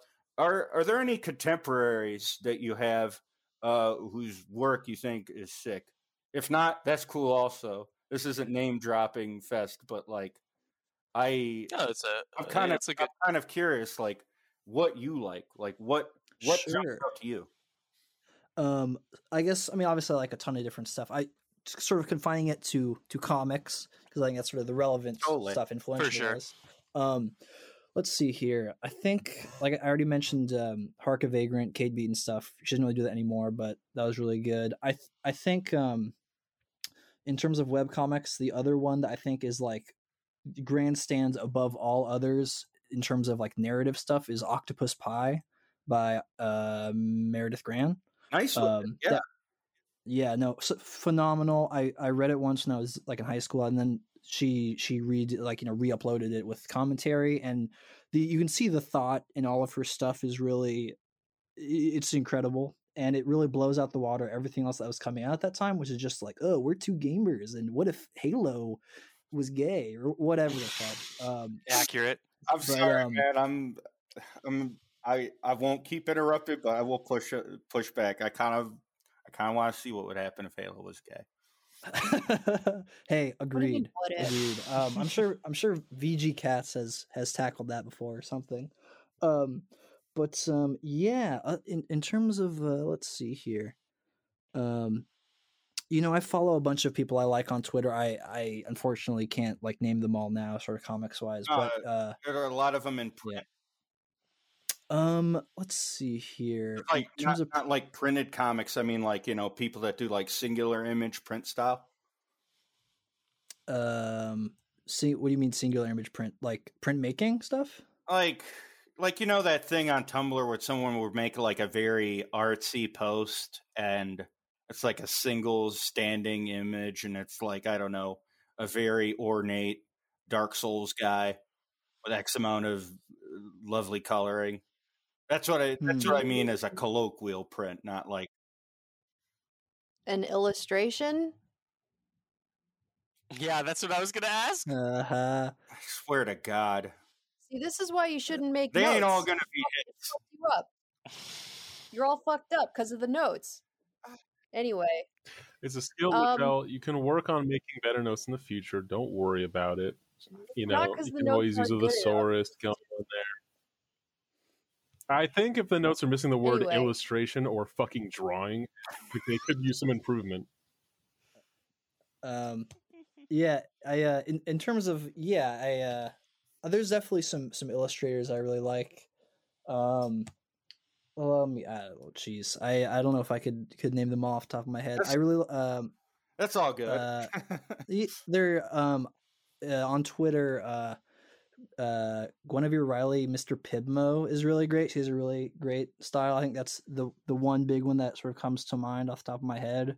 there any contemporaries that you have whose work you think is sick? If not, that's cool also. This isn't name dropping fest, but like, I'm kind of curious, like what you like what jumped out to you? I guess, I mean, obviously I like a ton of different stuff. I sort of confining it to comics, because I think that's sort of the relevant stuff, influential for sure. Let's see here. I think, like I already mentioned, Hark a Vagrant, Cade Beaton stuff. She doesn't really do that anymore, but that was really good. I think, in terms of webcomics, the other one that I think is like grandstands above all others in terms of like narrative stuff is Octopus Pie by Meredith Gran. Nice one. Phenomenal. I read it once when I was like in high school, and then she re-uploaded it with commentary, and you can see the thought in all of her stuff is really, it's incredible. and it really blows out the water everything else that was coming out at that time, which is just like, oh, we're two gamers, and what if Halo was gay or whatever the fuck. Accurate. I'm sorry, man. I won't keep interrupted, but I will push back. I kind of want to see what would happen if Halo was gay. Hey, agreed. Agreed. I'm sure VG Cats has tackled that before or something. In terms of let's see here. You know, I follow a bunch of people I like on Twitter. I unfortunately can't like name them all now, sort of comics wise, but there are a lot of them in print. Let's see here. It's like not like printed comics. I mean, like, you know, people that do like singular image print style. What do you mean singular image print? Like printmaking stuff? Like you know that thing on Tumblr where someone would make like a very artsy post and it's like a single standing image and it's like, I don't know, a very ornate Dark Souls guy with X amount of lovely coloring. That's what I mean as a colloquial print, not like an illustration. Yeah, that's what I was gonna ask. Uh-huh. I swear to God. See, this is why you shouldn't make notes. They ain't all gonna be hits. You're all fucked up because of the notes. Anyway. It's a skill, Michelle. You can work on making better notes in the future. Don't worry about it. You know, you can always use a thesaurus going on there. I think if the notes are missing the word illustration or fucking drawing, they could use some improvement. Yeah, I in terms of I there's definitely some illustrators I really like. I don't know if I could name them all off the top of my head. I really that's all good. They're on Twitter, Guinevere Riley, Mr. Pibmo is really great. She has a really great style. I think that's the one big one that sort of comes to mind off the top of my head.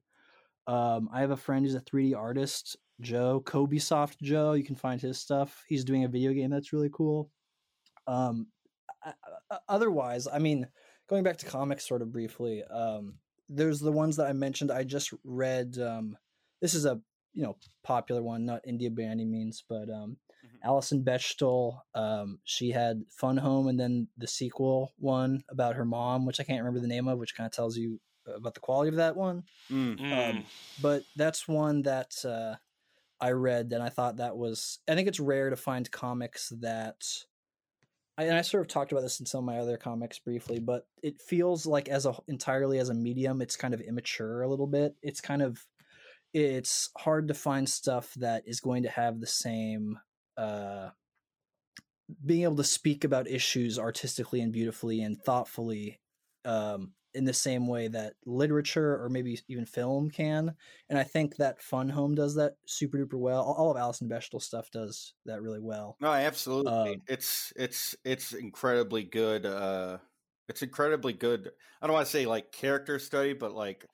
I have a friend who's a 3D artist, Joe, Kobesoft Joe. You can find his stuff. He's doing a video game that's really cool. Otherwise, I mean, going back to comics sort of briefly, there's the ones that I mentioned. I just read, this is a, you know, popular one, not India by any means, but Alison Bechdel, she had Fun Home and then the sequel one about her mom, which I can't remember the name of, which kind of tells you about the quality of that one. But that's one that I read, and I thought that was, I think it's rare to find comics that, and I sort of talked about this in some of my other comics briefly, but it feels like entirely as a medium, it's kind of immature a little bit. It's hard to find stuff that is going to have the same being able to speak about issues artistically and beautifully and thoughtfully in the same way that literature or maybe even film can. And I think that Fun Home does that super duper well. All of Alison Bechdel's stuff does that really well. No, absolutely. It's incredibly good. It's incredibly good. I don't want to say like character study, but like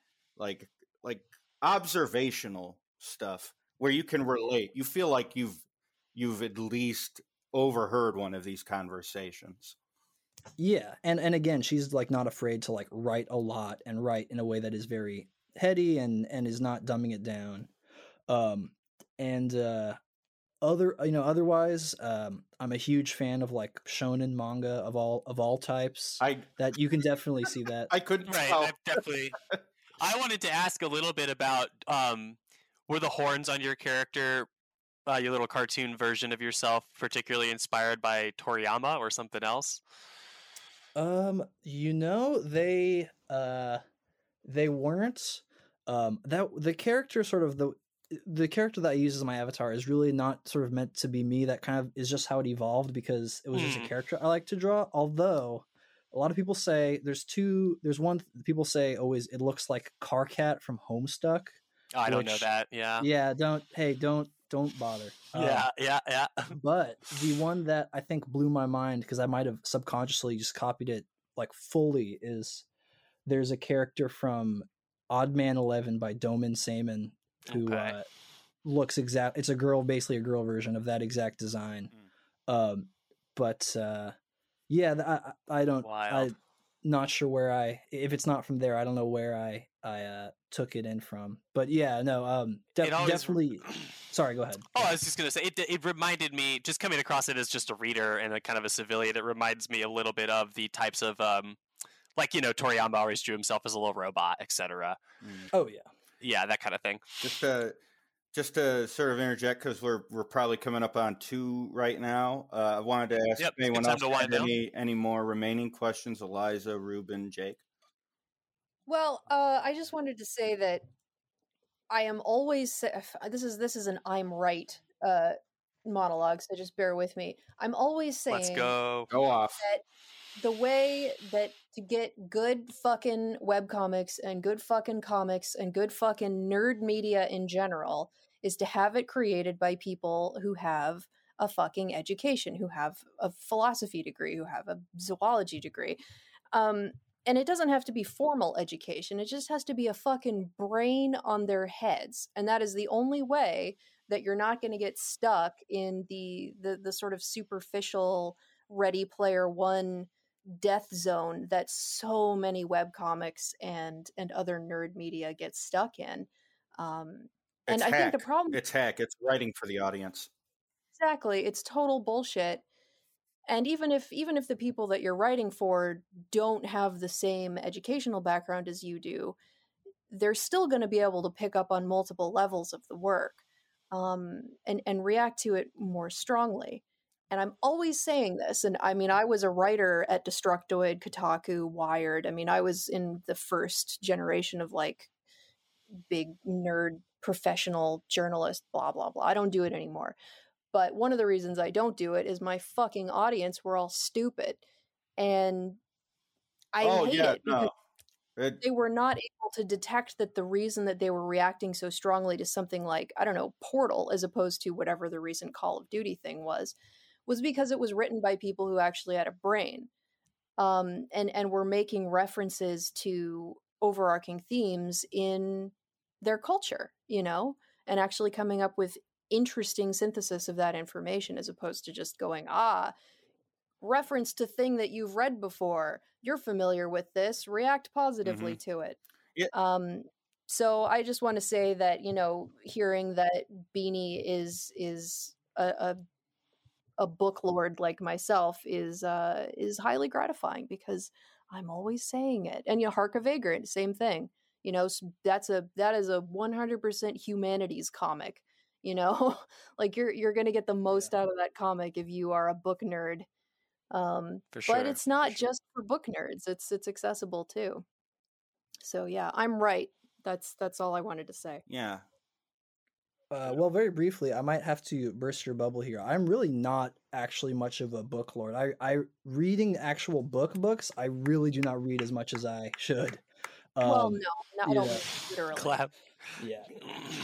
observational stuff where you can relate. You feel like you've at least overheard one of these conversations. Yeah, and again, she's like not afraid to like write a lot and write in a way that is very heady and is not dumbing it down. I'm a huge fan of like shonen manga of all types. That you can definitely see that. I couldn't right, I've definitely. I wanted to ask a little bit about were the horns on your character, your little cartoon version of yourself, particularly inspired by Toriyama or something else? You know, they weren't. That the character sort of the character that I use as my avatar is really not sort of meant to be me. That kind of is just how it evolved because it was just a character I like to draw. Although a lot of people say there's one people say always it looks like Carcat from Homestuck. Oh, I don't know that. Yeah. Yeah. Don't bother. Yeah. But the one that I think blew my mind because I might have subconsciously just copied it like fully is there's a character from Odd Man 11 by Domin Saiman who looks exact. It's a girl, basically a girl version of that exact design. But yeah, I don't. Wild. not sure where I, if it's not from there, I don't know where I took it in from. But yeah, no, definitely. Sorry, go ahead. Oh, I was just gonna say it reminded me, just coming across it as just a reader and a kind of a civilian, it reminds me a little bit of the types of like, you know, Toriyama always drew himself as a little robot, etc. Oh yeah, yeah, that kind of thing. Just to sort of interject, because we're probably coming up on 2 right now. I wanted to ask anyone else any more remaining questions. Eliza, Ruben, Jake. Well, I just wanted to say that I am always, this is an I'm right monologue, so just bear with me. I'm always saying, let's go off. That the way that to get good fucking webcomics and good fucking comics and good fucking nerd media in general is to have it created by people who have a fucking education, who have a philosophy degree, who have a zoology degree. And it doesn't have to be formal education. It just has to be a fucking brain on their heads. And that is the only way that you're not going to get stuck in the sort of superficial Ready Player One death zone that so many webcomics and other nerd media get stuck in. And I think the problem... It's hack. It's writing for the audience. Exactly. It's total bullshit. And even if the people that you're writing for don't have the same educational background as you do, they're still going to be able to pick up on multiple levels of the work, and react to it more strongly. And I'm always saying this. And I mean, I was a writer at Destructoid, Kotaku, Wired. I mean, I was in the first generation of like big nerd professional journalist, blah, blah, blah. I don't do it anymore. But one of the reasons I don't do it is my fucking audience were all stupid. And I hate it because they were not able to detect that the reason that they were reacting so strongly to something like, I don't know, Portal, as opposed to whatever the recent Call of Duty thing was because it was written by people who actually had a brain, and were making references to overarching themes in their culture, you know, and actually coming up with interesting synthesis of that information, as opposed to just going, reference to thing that you've read before, you're familiar with this, react positively to it. Yeah. So I just want to say that, you know, hearing that Beanie is a book lord like myself is highly gratifying, because I'm always saying it. And, you know, Harka Vagrant, same thing, you know, that is a 100% humanities comic. You know, like you're going to get the most out of that comic if you are a book nerd. For sure. But it's not just for book nerds. It's accessible too. So yeah, I'm right. That's all I wanted to say. Yeah. Well, very briefly, I might have to burst your bubble here. I'm really not actually much of a book lord. I reading actual books, I really do not read as much as I should. Well, no, not literally. Clap. Yeah.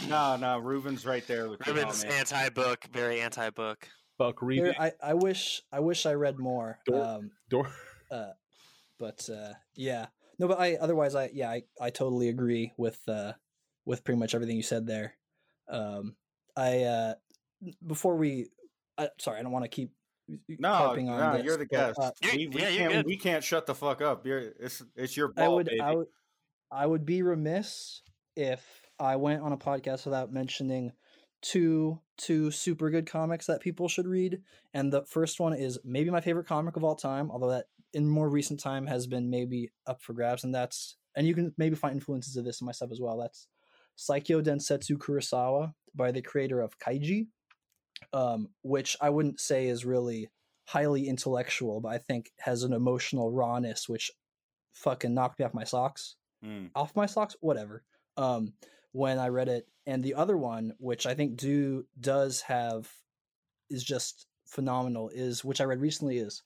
No, Ruben's right there. Ruben's anti-book, very anti-book. Fuck reading. I wish I read more. Yeah. No, but I totally agree with pretty much everything you said there. I don't want to keep harping on this. No, you're the guest. We can't shut the fuck up. It's your ball, baby. I would be remiss if I went on a podcast without mentioning two super good comics that people should read. And the first one is maybe my favorite comic of all time, although that in more recent time has been maybe up for grabs. And you can maybe find influences of this in my stuff as well. That's Saikyo Densetsu Kurosawa by the creator of Kaiji, which I wouldn't say is really highly intellectual, but I think has an emotional rawness, which fucking knocked me off my socks. Whatever. When I read it. And the other one, which I think is just phenomenal, which I read recently, is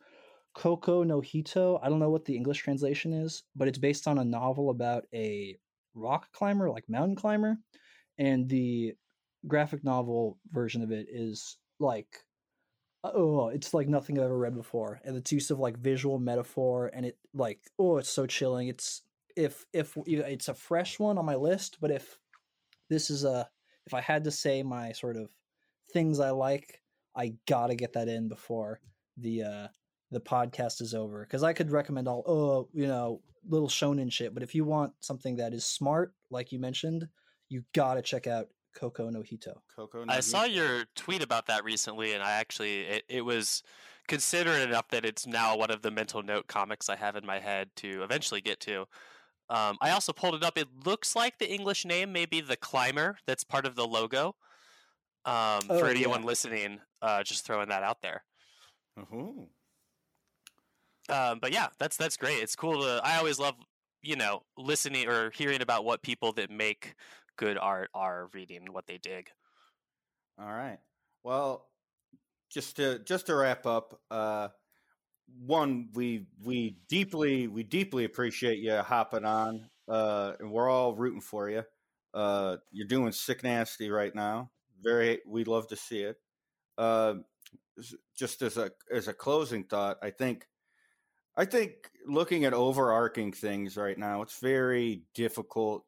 Koko no Hito. I don't know what the English translation is, but it's based on a novel about a rock climber, like mountain climber, and the graphic novel version of it is like, it's like nothing I've ever read before, and its use of like visual metaphor, and it like, it's so chilling. It's If it's a fresh one on my list, but if I had to say my sort of things I like, I gotta get that in before the the podcast is over. Because I could recommend all, little shonen shit. But if you want something that is smart, like you mentioned, you gotta check out Koko no Hito. I saw your tweet about that recently, and I actually it was considerate enough that it's now one of the mental note comics I have in my head to eventually get to. I also pulled it up. It looks like the English name may be The Climber. That's part of the logo. For anyone listening, just throwing that out there. Uh-huh. But yeah, that's great. It's cool to. I always love listening or hearing about what people that make good art are reading, what they dig. All right. Well, just to wrap up, one, we deeply appreciate you hopping on, and we're all rooting for you. You're doing sick nasty right now. We love to see it. Just as a closing thought, I think looking at overarching things right now, it's very difficult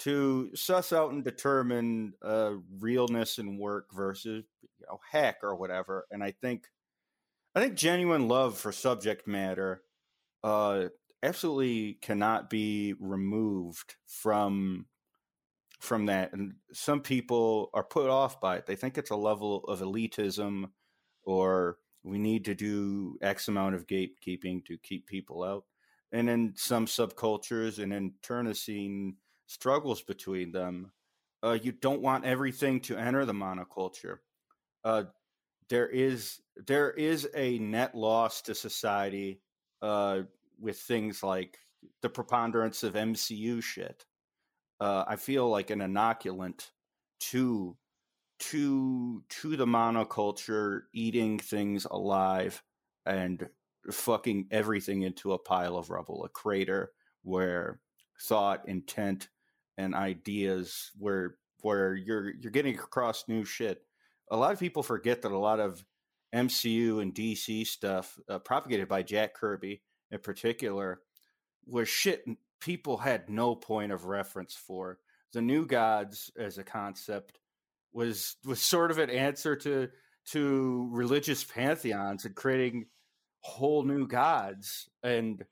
to suss out and determine realness in work versus hack or whatever. And I think genuine love for subject matter absolutely cannot be removed from that. And some people are put off by it. They think it's a level of elitism, or we need to do X amount of gatekeeping to keep people out. And in some subcultures and internecine struggles between them, you don't want everything to enter the monoculture. There is a net loss to society with things like the preponderance of MCU shit. I feel like an inoculant to the monoculture, eating things alive and fucking everything into a pile of rubble, a crater where thought, intent, and ideas where you're getting across new shit. A lot of people forget that a lot of MCU and DC stuff propagated by Jack Kirby in particular was shit people had no point of reference for. The New Gods as a concept was sort of an answer to religious pantheons and creating whole new gods, and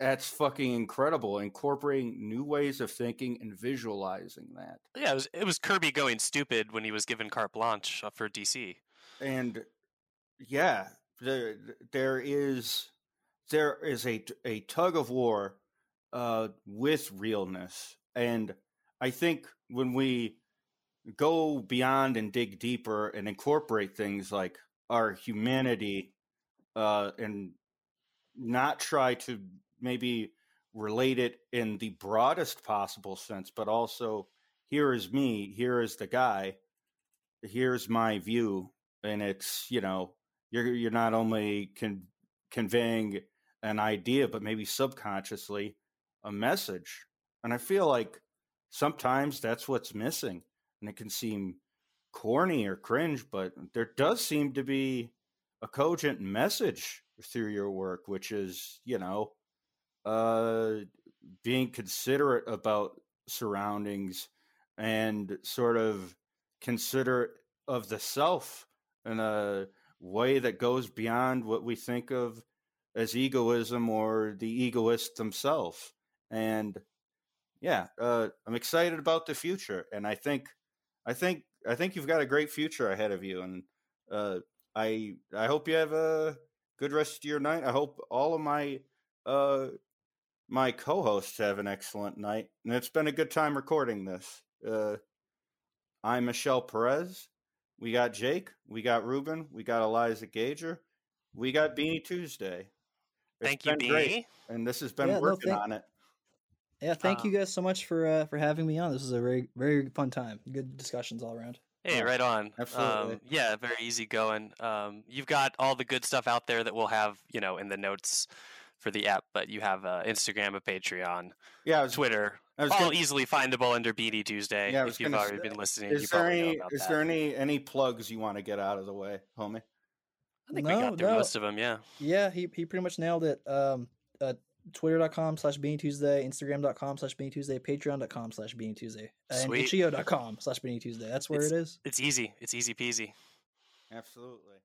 that's fucking incredible, incorporating new ways of thinking and visualizing that. Yeah, it was Kirby going stupid when he was given carte blanche for DC. And yeah, there is a tug of war with realness. And I think when we go beyond and dig deeper and incorporate things like our humanity and not try to maybe relate it in the broadest possible sense, but also here is me, here is the guy, here's my view. And it's, you're not only conveying an idea, but maybe subconsciously a message. And I feel like sometimes that's what's missing. And it can seem corny or cringe, but there does seem to be a cogent message through your work, which is, being considerate about surroundings and sort of considerate of the self in a way that goes beyond what we think of as egoism or the egoist themselves. And yeah, I'm excited about the future. And I think you've got a great future ahead of you. And I hope you have a good rest of your night. I hope all of my co-hosts have an excellent night, and it's been a good time recording this. I'm Michelle Perez. We got Jake. We got Ruben. We got Eliza Gager. We got Beanie Tuesday. Thank you, Beanie. Great. And this has been on it. Yeah, thank you guys so much for having me on. This was a very, very fun time. Good discussions all around. Hey, right on. Absolutely. Yeah, very easy going. You've got all the good stuff out there that we'll have, in the notes for the app, but you have Instagram, a Patreon, Twitter. All easily findable under Beanie Tuesday. Yeah, if you've already been listening, you probably know about that. Is there any plugs you want to get out of the way, homie? I think we got through most of them, yeah. Yeah, he pretty much nailed it. Twitter.com/BeanieTuesday, Instagram.com/BeanieTuesday, Patreon.com/BeanieTuesday, and Itch.io.com/BeanieTuesday. That's where it is. It's easy. It's easy peasy. Absolutely.